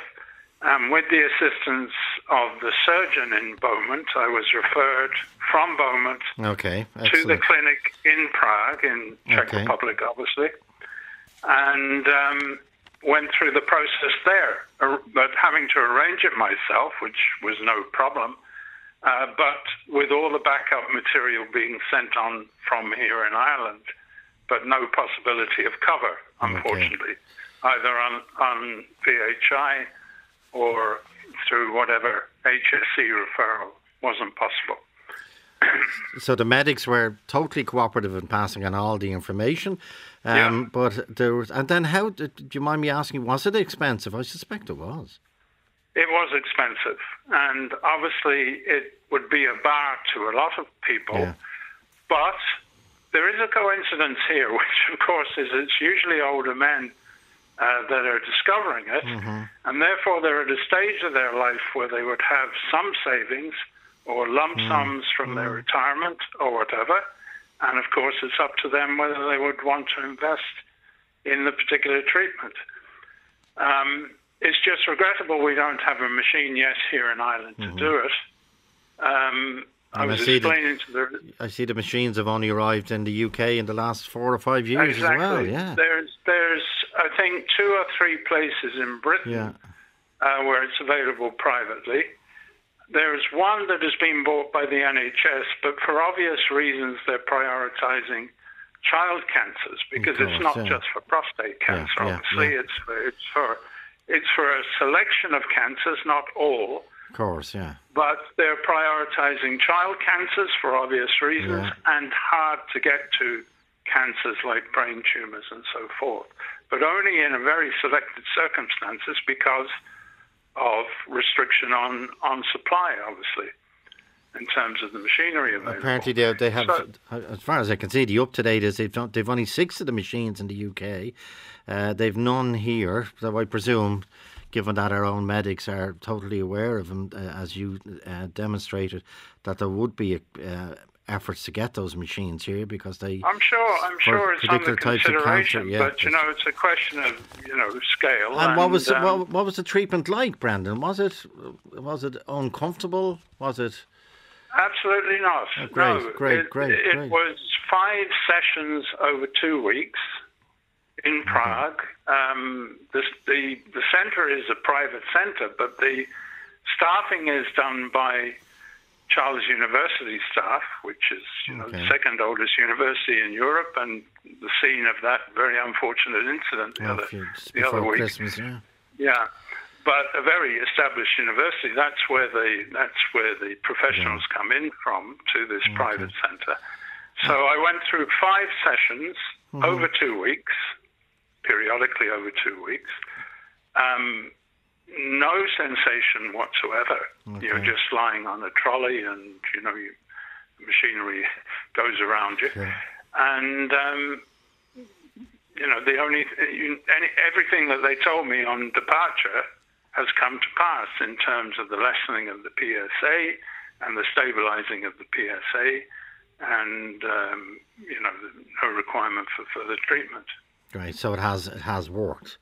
And with the assistance of the surgeon in Beaumont, I was referred from Beaumont to the clinic in Prague, in Czech Republic, obviously, and went through the process there, but having to arrange it myself, which was no problem, but with all the backup material being sent on from here in Ireland, but no possibility of cover, unfortunately, either on PHI or through whatever HSC referral. Wasn't possible. So the medics were totally cooperative in passing on all the information. But there was, and then how, do you mind me asking, was it expensive? I suspect it was. It was expensive. And obviously it would be a bar to a lot of people. Yeah. But there is a coincidence here, which of course is it's usually older men that are discovering it. And therefore they're at a stage of their life where they would have some savings or lump sums from their retirement or whatever. And of course, it's up to them whether they would want to invest in the particular treatment. It's just regrettable we don't have a machine here in Ireland to do it. I was explaining to the... I see the machines have only arrived in the UK in the last 4 or 5 years as well. There's, I think, 2 or 3 places in Britain where it's available privately. There is one that has been bought by the NHS, but for obvious reasons, they're prioritising child cancers because it's not just for prostate cancer, obviously. It's for a selection of cancers, not all. Of course, yeah. But they're prioritising child cancers for obvious reasons and hard-to-get-to cancers like brain tumours and so forth, but only in a very selected circumstances because of restriction on supply, obviously, in terms of the machinery available. Apparently they have, as far as I can see, the up-to-date is they've only 6 of the machines in the UK. They've none here, so I presume, given that our own medics are totally aware of them, as you demonstrated, that there would be efforts to get those machines here because they... I'm sure it's under consideration, but, you know, it's a question of, you know, scale. And what was the treatment like, Brandon? Was it uncomfortable? Was it... Absolutely not. Oh, great, no, great. It was 5 sessions over 2 weeks in Prague. The centre is a private centre, but the staffing is done by Charles University staff, which is the second oldest university in Europe, and the scene of that very unfortunate incident the other week. Yeah, but a very established university. That's where the professionals come in from to this private centre. So I went through 5 sessions over 2 weeks, periodically over 2 weeks. No sensation whatsoever. You're just lying on a trolley and, the machinery goes around you. Sure. And, the only... everything that they told me on departure has come to pass in terms of the lessening of the PSA and the stabilising of the PSA and, no requirement for further treatment. Right, so it has worked.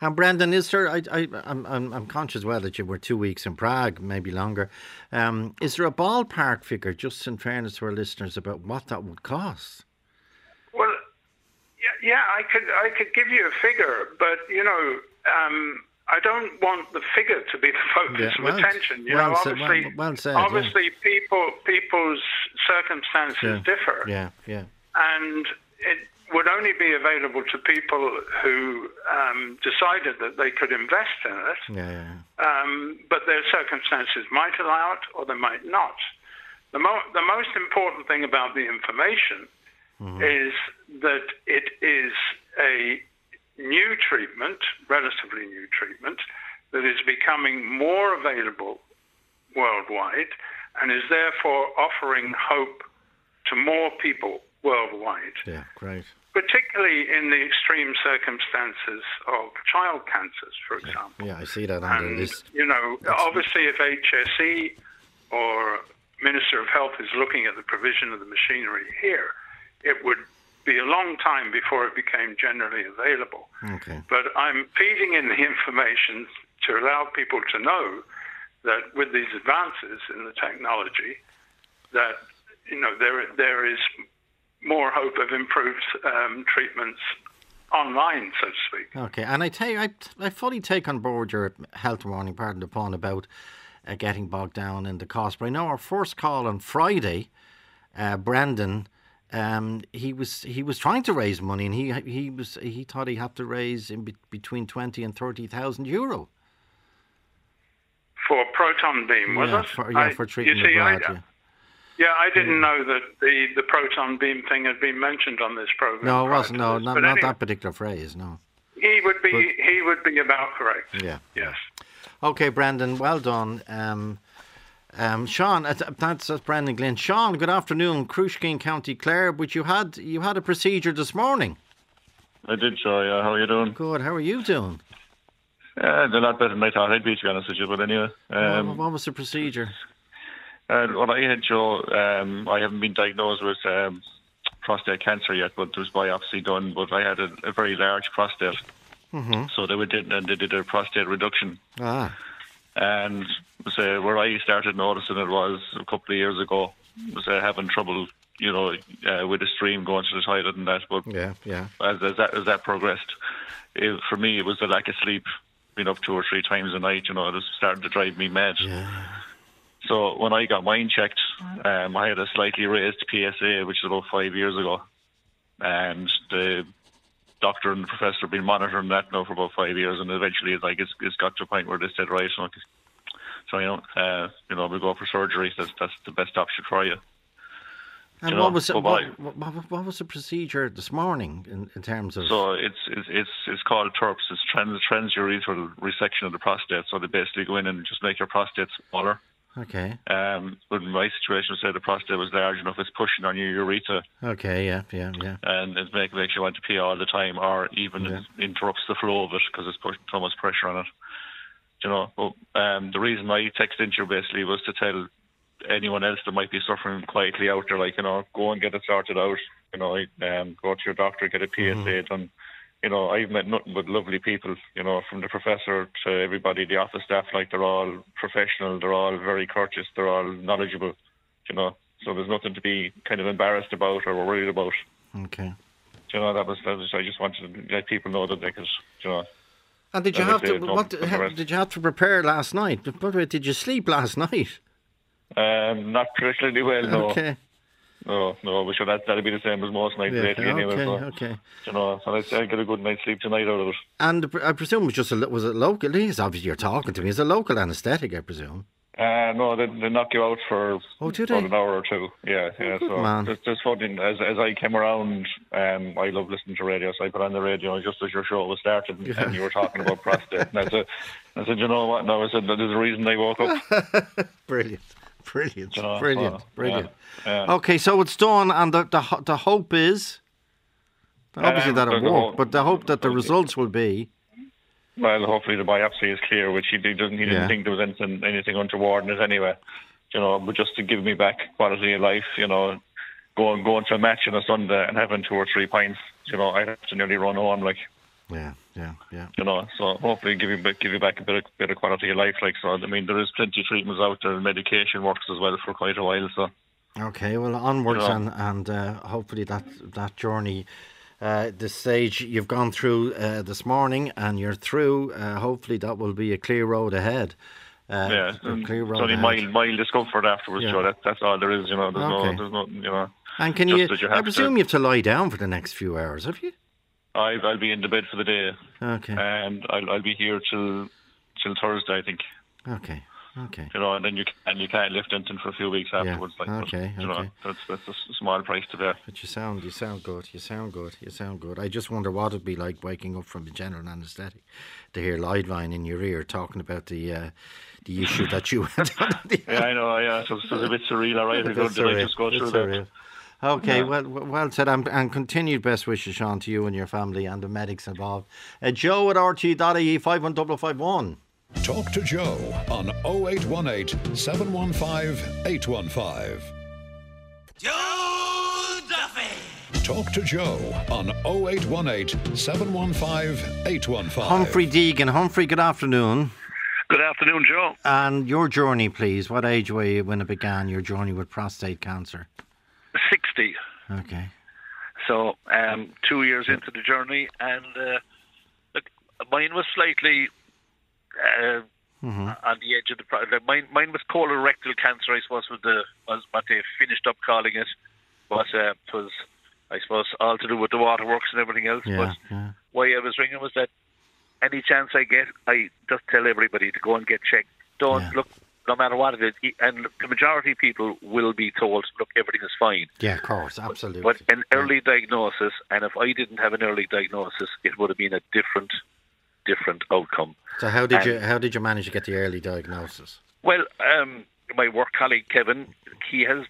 And Brendan, is there? I'm conscious well that you were 2 weeks in Prague, maybe longer. Is there a ballpark figure, just in fairness to our listeners, about what that would cost? Well, I could give you a figure, but I don't want the figure to be the focus of attention. Obviously, people's circumstances differ. And it would only be available to people who decided that they could invest in it, but their circumstances might allow it or they might not. The most important thing about the information is that it is a new treatment, relatively new treatment, that is becoming more available worldwide and is therefore offering hope to more people worldwide. Yeah, great. Particularly in the extreme circumstances of child cancers, for example. Yeah, I see that on the list. Obviously if HSE or Minister of Health is looking at the provision of the machinery here, it would be a long time before it became generally available. Okay. But I'm feeding in the information to allow people to know that with these advances in the technology, that there is more hope of improved treatments online, so to speak. Okay, and I tell you, I fully take on board your health warning, pardon the pun, about getting bogged down in the cost. But I know our first call on Friday, Brendan, he was trying to raise money, and he thought he had to raise between 20 and 30,000 euro. For proton beam, was it? For treating the blood. Yeah, I didn't know that the proton beam thing had been mentioned on this program. No, it wasn't. No, not that particular phrase. No. He would be about correct. Yeah. Yes. Okay, Brendan. Well done. Sean, that's Brendan Glynn. Sean, good afternoon. Cruiskeen, County Clare. But you had a procedure this morning. I did, sure. Yeah. How are you doing? Good. How are you doing? They're a lot better than I thought I'd be, to be honest with you. But anyway, what was the procedure? What I had, Joe, I haven't been diagnosed with prostate cancer yet, but there was biopsy done. But I had a very large prostate, mm-hmm. So they did a prostate reduction. Ah. And so where I started noticing it was a couple of years ago. Was having trouble, with a stream going to the toilet and that. But yeah. As that progressed, for me it was the lack of sleep. Been up 2 or 3 times a night. It was starting to drive me mad. Yeah. So when I got mine checked, I had a slightly raised PSA, which is about 5 years ago. And the doctor and the professor have been monitoring that now for about 5 years. And eventually, it's got to a point where they said, right, so we go for surgery. That's the best option for you. And what was the procedure this morning in terms of? So it's called TURPS. It's transurethral resection of the prostate. So they basically go in and just make your prostate smaller. Okay. But in my situation, say the prostate was large enough, it's pushing on your urethra. Okay, yeah. And it makes you want to pee all the time, or even it interrupts the flow of it because it's putting so much pressure on it. But, the reason I texted you basically was to tell anyone else that might be suffering quietly out there, go and get it sorted out. Go to your doctor, get a PSA done. I've met nothing but lovely people, from the professor to everybody, the office staff, they're all professional, they're all very courteous, they're all knowledgeable, so there's nothing to be kind of embarrassed about or worried about. Okay. I just wanted to let people know that they could, And did you have to prepare last night? By the way, did you sleep last night? Not particularly well, no. Okay. No, but sure that'll be the same as most nights lately anyway. Okay. So I'll get a good night's sleep tonight out of it. And I presume it was was it local? Obviously you're talking to me. It's a local anaesthetic, I presume. No, they knock you out for about an hour or two. Yeah. Oh, so just funny, as I came around, I love listening to radio, so I put on the radio just as your show was started, and you were talking about prostate. And I said, you know what? No, I said, there's a reason I woke up. Brilliant. Brilliant. Yeah. Okay, so it's done, and the hope is obviously that it won't, but the hope that the results will be. Well, hopefully the biopsy is clear, which he didn't think there was anything untoward in it anyway. But just to give me back quality of life, going to a match on a Sunday and having 2 or 3 pints, I'd have to nearly run home, Yeah. So hopefully give you back a bit of quality of life. There is plenty of treatments out there, and medication works as well for quite a while. So. Okay, well, onwards, and hopefully that journey, this stage you've gone through this morning, and you're through. Hopefully, that will be a clear road ahead. It's only mild discomfort afterwards. Yeah. Joe, that's all there is. There's nothing. And can you? I presume you have to lie down for the next few hours. Have you? I'll be in the bed for the day. Okay. And I'll be here till Thursday, I think. Okay. And then you can't lift anything for a few weeks afterwards. That's a small price to pay. But you sound good. I just wonder what it'd be like waking up from the general anaesthetic to hear Liveline in your ear talking about the issue that you had. Yeah, I know. Yeah, so it's a bit surreal, all right? I just go through that. Okay, well said, and continued best wishes, Sean, to you and your family and the medics involved. Joe at RT.ie 51551. Talk to Joe on 0818 715 815. Joe Duffy! Talk to Joe on 0818 715 815. Humphrey Deegan. Humphrey, good afternoon. Good afternoon, Joe. And your journey, please. What age were you when it began, your journey with prostate cancer? 60. Okay. So, 2 years into the journey, and look, mine was slightly on the edge of the... Mine was colorectal cancer, I suppose, was what they finished up calling it. But it was, I suppose, all to do with the waterworks and everything else. Yeah, but why I was ringing was that any chance I get, I just tell everybody to go and get checked. Don't look, no matter what it is. And the majority of people will be told, look, everything is fine. Yeah, of course, absolutely. But an early diagnosis, and if I didn't have an early diagnosis, it would have been a different outcome. So how did you manage to get the early diagnosis? Well, my work colleague Kevin, he had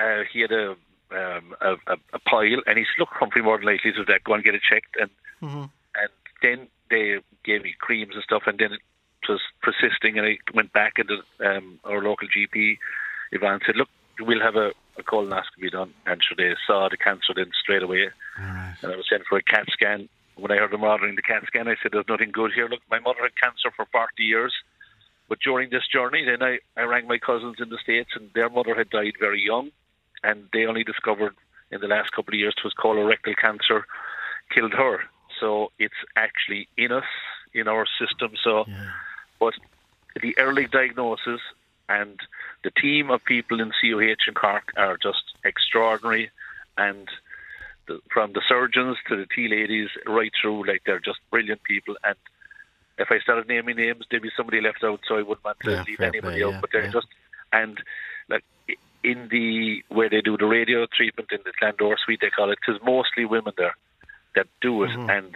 a pile, and he said, look, Humphrey, more than likely to that, go and get it checked, and then they gave me creams and stuff, and then it was persisting, and I went back into our local GP, Yvonne, said, look, we'll have a colonoscopy done, and so they saw the cancer then straight away. All right. And I was sent for a CAT scan. When I heard them ordering the CAT scan, I said, there's nothing good here. Look, my mother had cancer for 40 years, but during this journey, then I rang my cousins in the States, and their mother had died very young, and they only discovered in the last couple of years it was colorectal cancer killed her. So it's actually in us, in our system. So, but the early diagnosis and the team of people in CUH in Cork are just extraordinary, and from the surgeons to the tea ladies, right through, like, they're just brilliant people. And if I started naming names, there'd be somebody left out, so I wouldn't want to leave anybody out. But they're just, and like in the where they do the radio treatment in the Landore suite, they call it, it's mostly women there that do it, and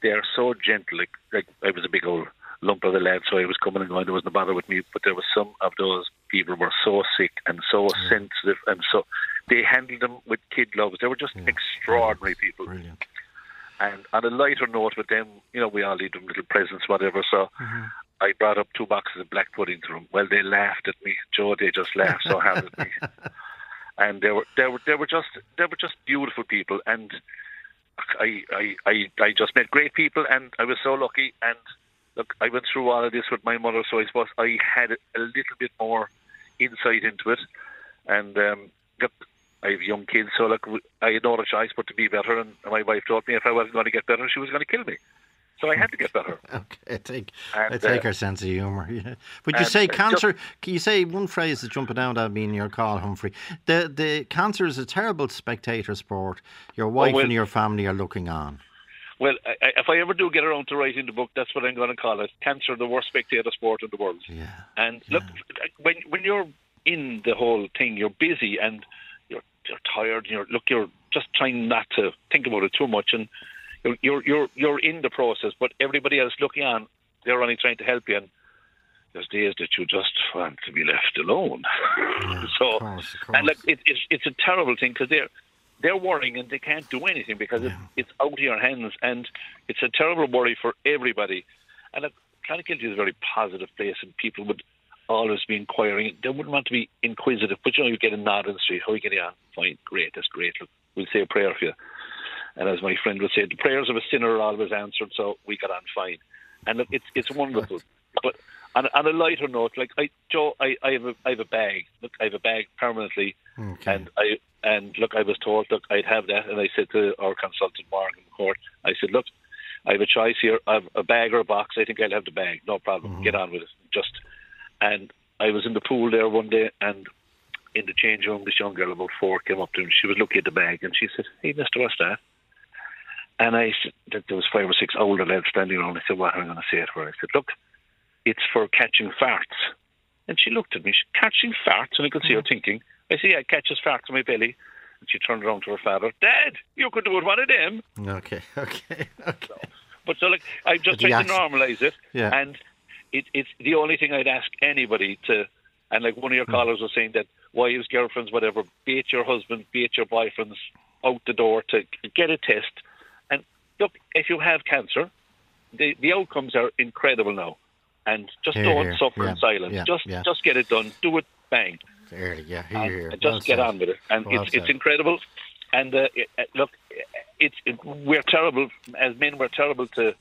they're so gentle. Like I was a big old lump of a lad, so I was coming and going, there was no bother with me, but there was some of those people were so sick and so sensitive, and so they handled them with kid gloves. They were just extraordinary people. Brilliant. And on a lighter note with them, you know, we all leave them little presents, whatever, so I brought up 2 boxes of black pudding to them. Well, they laughed at me, Joe, they just laughed so hard at me. And they were just beautiful people, and I just met great people, and I was so lucky. And look, I went through all of this with my mother, so I suppose I had a little bit more insight into it. And look, I have young kids, so look, I had no other choice but to be better. And my wife told me if I wasn't going to get better, she was going to kill me. So I had to get better. Okay, I take her sense of humour. Yeah. But you say cancer. Can you say one phrase that's jumping out at me in your call, Humphrey? The cancer is a terrible spectator sport. Your wife and your family are looking on. Well, if I ever do get around to writing the book, that's what I'm going to call it: cancer, the worst spectator sport in the world. Yeah. And look, when you're in the whole thing, you're busy and you're tired. And you're just trying not to think about it too much, and You're in the process, but everybody else looking on, they're only trying to help you, and there's days that you just want to be left alone. So, of course. And look, it's a terrible thing because they're worrying and they can't do anything because it's out of your hands, and it's a terrible worry for everybody. And look, Clannacilty is a very positive place, and people would always be inquiring. They wouldn't want to be inquisitive, but you get a nod in the street. How are you getting on? Fine, great, that's great. Look, we'll say a prayer for you. And as my friend would say, the prayers of a sinner are always answered, so we got on fine. And look, it's wonderful. But on a lighter note, like Joe, I have a bag. Look, I have a bag permanently, and look, I was told, look, I'd have that, and I said to our consultant Mark McCourt, I said, look, I have a choice here, I have a bag or a box. I think I'll have the bag. No problem. Get on with it. And I was in the pool there one day, and in the change room, this young girl about 4 came up to me. She was looking at the bag, and she said, "Hey, Mister, what's that?" And I said, there was 5 or 6 older lads standing around. I said, what am I going to say to her? I said, look, it's for catching farts. And she looked at me, catching farts? And I could see her thinking. I said, yeah, it catches farts in my belly. And she turned around to her father. Dad, you could do it one of them. Okay. So like, I'm just trying to normalise it. Yeah. And it's the only thing I'd ask anybody to, and like one of your callers was saying that wives, girlfriends, whatever, be it your husband, be it your boyfriends, out the door to get a test. Look, if you have cancer, the outcomes are incredible now. and just don't suffer in silence. Just get it done. Do it, bang. Early, and just get on with it. And it's incredible. And look, we're terrible as men. We're terrible to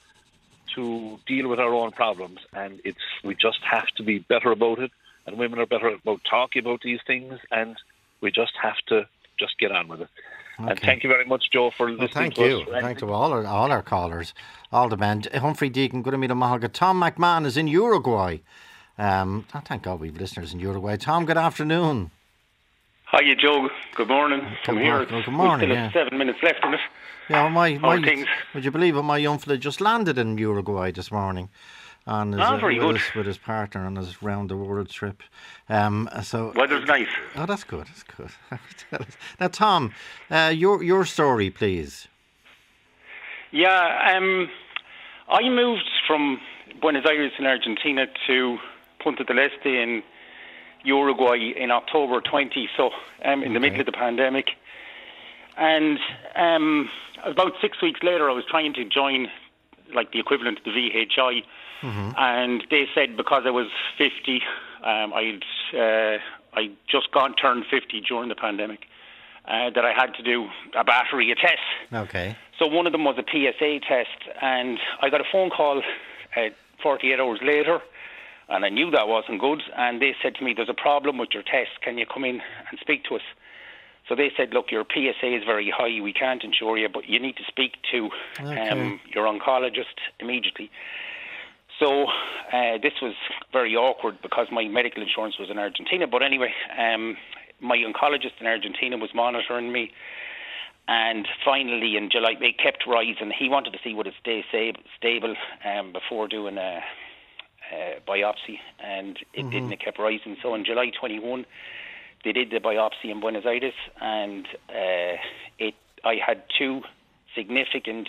deal with our own problems, and we just have to be better about it. And women are better about talking about these things, and we just have to just get on with it. Okay. And thank you very much, Joe, for listening to us. Thank you. Thank you all our callers, all the men. Humphrey Deacon, good to meet him, Mahaga. Tom McMahon is in Uruguay. Oh, thank God we have listeners in Uruguay. Tom, good afternoon. Hiya, Joe. Good morning. From here. Good morning. We still have 7 minutes left in it. Yeah, well, would you believe it? My young fella just landed in Uruguay this morning. On his, with his partner on his round the world trip. Weather's nice. Oh, that's good. That's good. Now, Tom, your story, please. Yeah, I moved from Buenos Aires in Argentina to Punta del Este in Uruguay in October 20, so in the middle of the pandemic. And about 6 weeks later, I was trying to join, like, the equivalent of the VHI. Mm-hmm. And they said because I was 50, I just turned 50 during the pandemic, that I had to do a battery of tests. Okay. So one of them was a PSA test, and I got a phone call 48 hours later, and I knew that wasn't good. And they said to me, "There's a problem with your test. Can you come in and speak to us?" So they said, "Look, your PSA is very high. We can't insure you, but you need to speak to your oncologist immediately." So this was very awkward because my medical insurance was in Argentina. But anyway, my oncologist in Argentina was monitoring me. And finally, in July, it kept rising. He wanted to see what it stayed stable before doing a biopsy. And it didn't. It kept rising. So in July 21, they did the biopsy in Buenos Aires. And I had two significant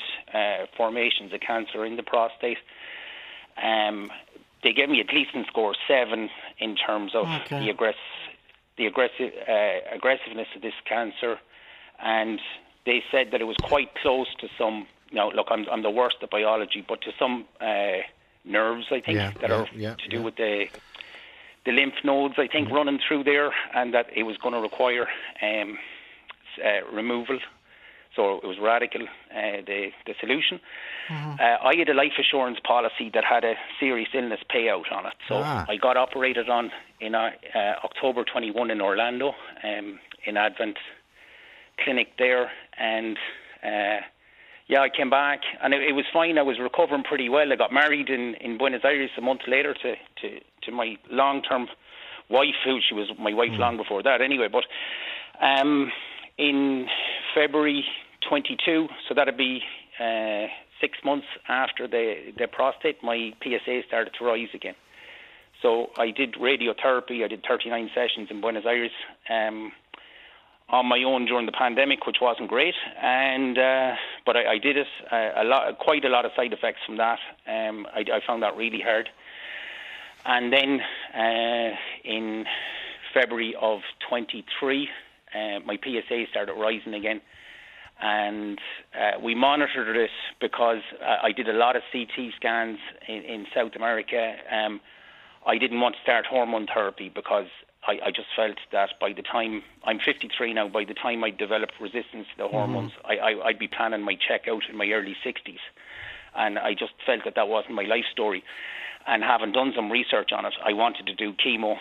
formations of cancer in the prostate. They gave me a Gleason score 7 in terms of the aggressiveness of this cancer, and they said that it was quite close to some. Now, look, I'm the worst at biology, but to some nerves, I think, that are to do with the lymph nodes, I think, running through there, and that it was going to require removal. So it was radical, the solution. Mm-hmm. I had a life assurance policy that had a serious illness payout on it. So I got operated on in October 21 in Orlando, in Advent Clinic there. And, I came back, and it was fine. I was recovering pretty well. I got married in Buenos Aires a month later to my long-term wife, who she was my wife long before that anyway. But... in February 22, so that'd be 6 months after the prostate, my PSA started to rise again. So I did radiotherapy. I did 39 sessions in Buenos Aires on my own during the pandemic, which wasn't great. And but I did it. Quite a lot of side effects from that. I found that really hard. And then in February of 23. My PSA started rising again, and we monitored it because I did a lot of CT scans in South America. I didn't want to start hormone therapy because I just felt that by the time I'm 53 now, by the time I developed resistance to the hormones, I'd be planning my checkout in my early 60s, and I just felt that wasn't my life story. And having done some research on it, I wanted to do chemo,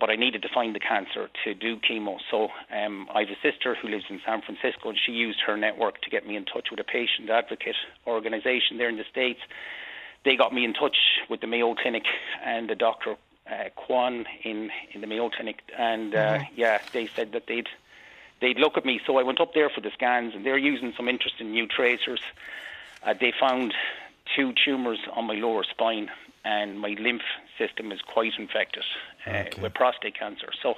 but I needed to find the cancer to do chemo. So I have a sister who lives in San Francisco, and she used her network to get me in touch with a patient advocate organisation there in the States. They got me in touch with the Mayo Clinic and the Dr. Kwan in the Mayo Clinic, and they said that they'd look at me. So I went up there for the scans, and they're using some interesting new tracers. They found 2 tumours on my lower spine, and my lymph system is quite infected with prostate cancer. So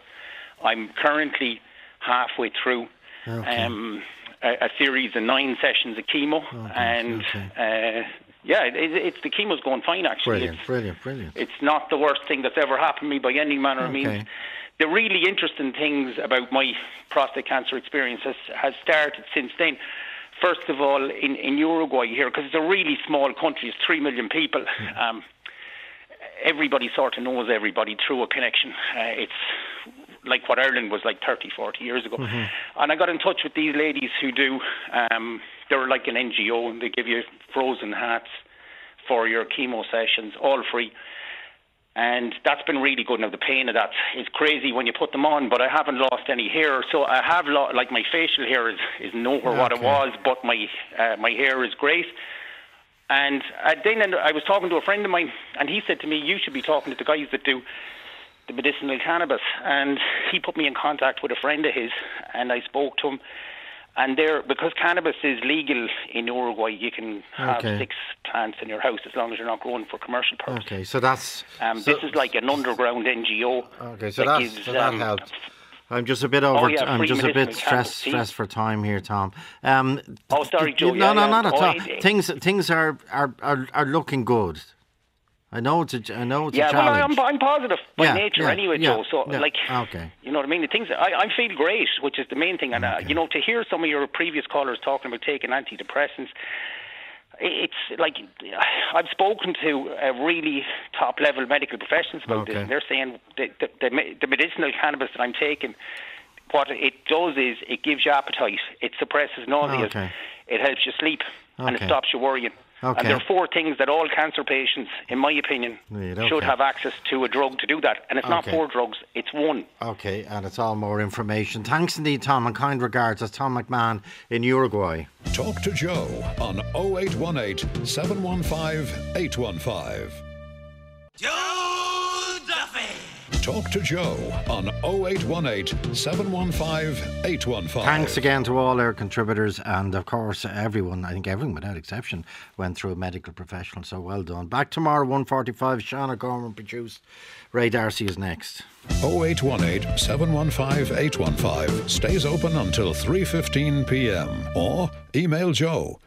I'm currently halfway through a series of 9 sessions of chemo. It's the chemo's going fine, actually. Brilliant. It's not the worst thing that's ever happened to me by any manner of means. The really interesting things about my prostate cancer experience has started since then. First of all, in Uruguay here, because it's a really small country, it's 3 million people. everybody sort of knows everybody through a connection. It's like what Ireland was like 30, 40 years ago. Mm-hmm. And I got in touch with these ladies who do, they're like an NGO, and they give you frozen hats for your chemo sessions, all free. And that's been really good. Now, the pain of that is crazy when you put them on, but I haven't lost any hair. So I have lost, like, my facial hair is nowhere what it was, but my hair is great. And then I was talking to a friend of mine, and he said to me, you should be talking to the guys that do the medicinal cannabis. And he put me in contact with a friend of his, and I spoke to him. And there, because cannabis is legal in Uruguay, you can have 6 plants in your house as long as you're not growing for commercial purposes. Okay, so that's... this is like an underground NGO. Okay, so that gives, that helps. I'm just a bit over... I'm just a bit stressed for time here, Tom. Sorry, Joe. No, not at all. Things are looking good. I know it's a challenge. Well, I'm positive by nature anyway, Joe. So, you know what I mean? The things I feel great, which is the main thing. And, you know, to hear some of your previous callers talking about taking antidepressants, it's like I've spoken to really top-level medical professionals about this, and they're saying the medicinal cannabis that I'm taking, what it does is it gives you appetite, it suppresses nausea, it helps you sleep, and it stops you worrying. Okay. And there are 4 things that all cancer patients, in my opinion, should have access to a drug to do that. And it's not 4 drugs, it's 1. Okay, and it's all more information. Thanks indeed, Tom, and kind regards. That's Tom McMahon in Uruguay. Talk to Joe on 0818 715 815. Joe Duffy! Talk to Joe on 0818 715 815. Thanks again to all our contributors, and of course everyone, I think everyone without exception, went through a medical professional, so well done. Back tomorrow, 1:45, Sean O'Gorman produced, Ray Darcy is next. 0818 715 815 stays open until 3:15pm or email joe@rte.ie.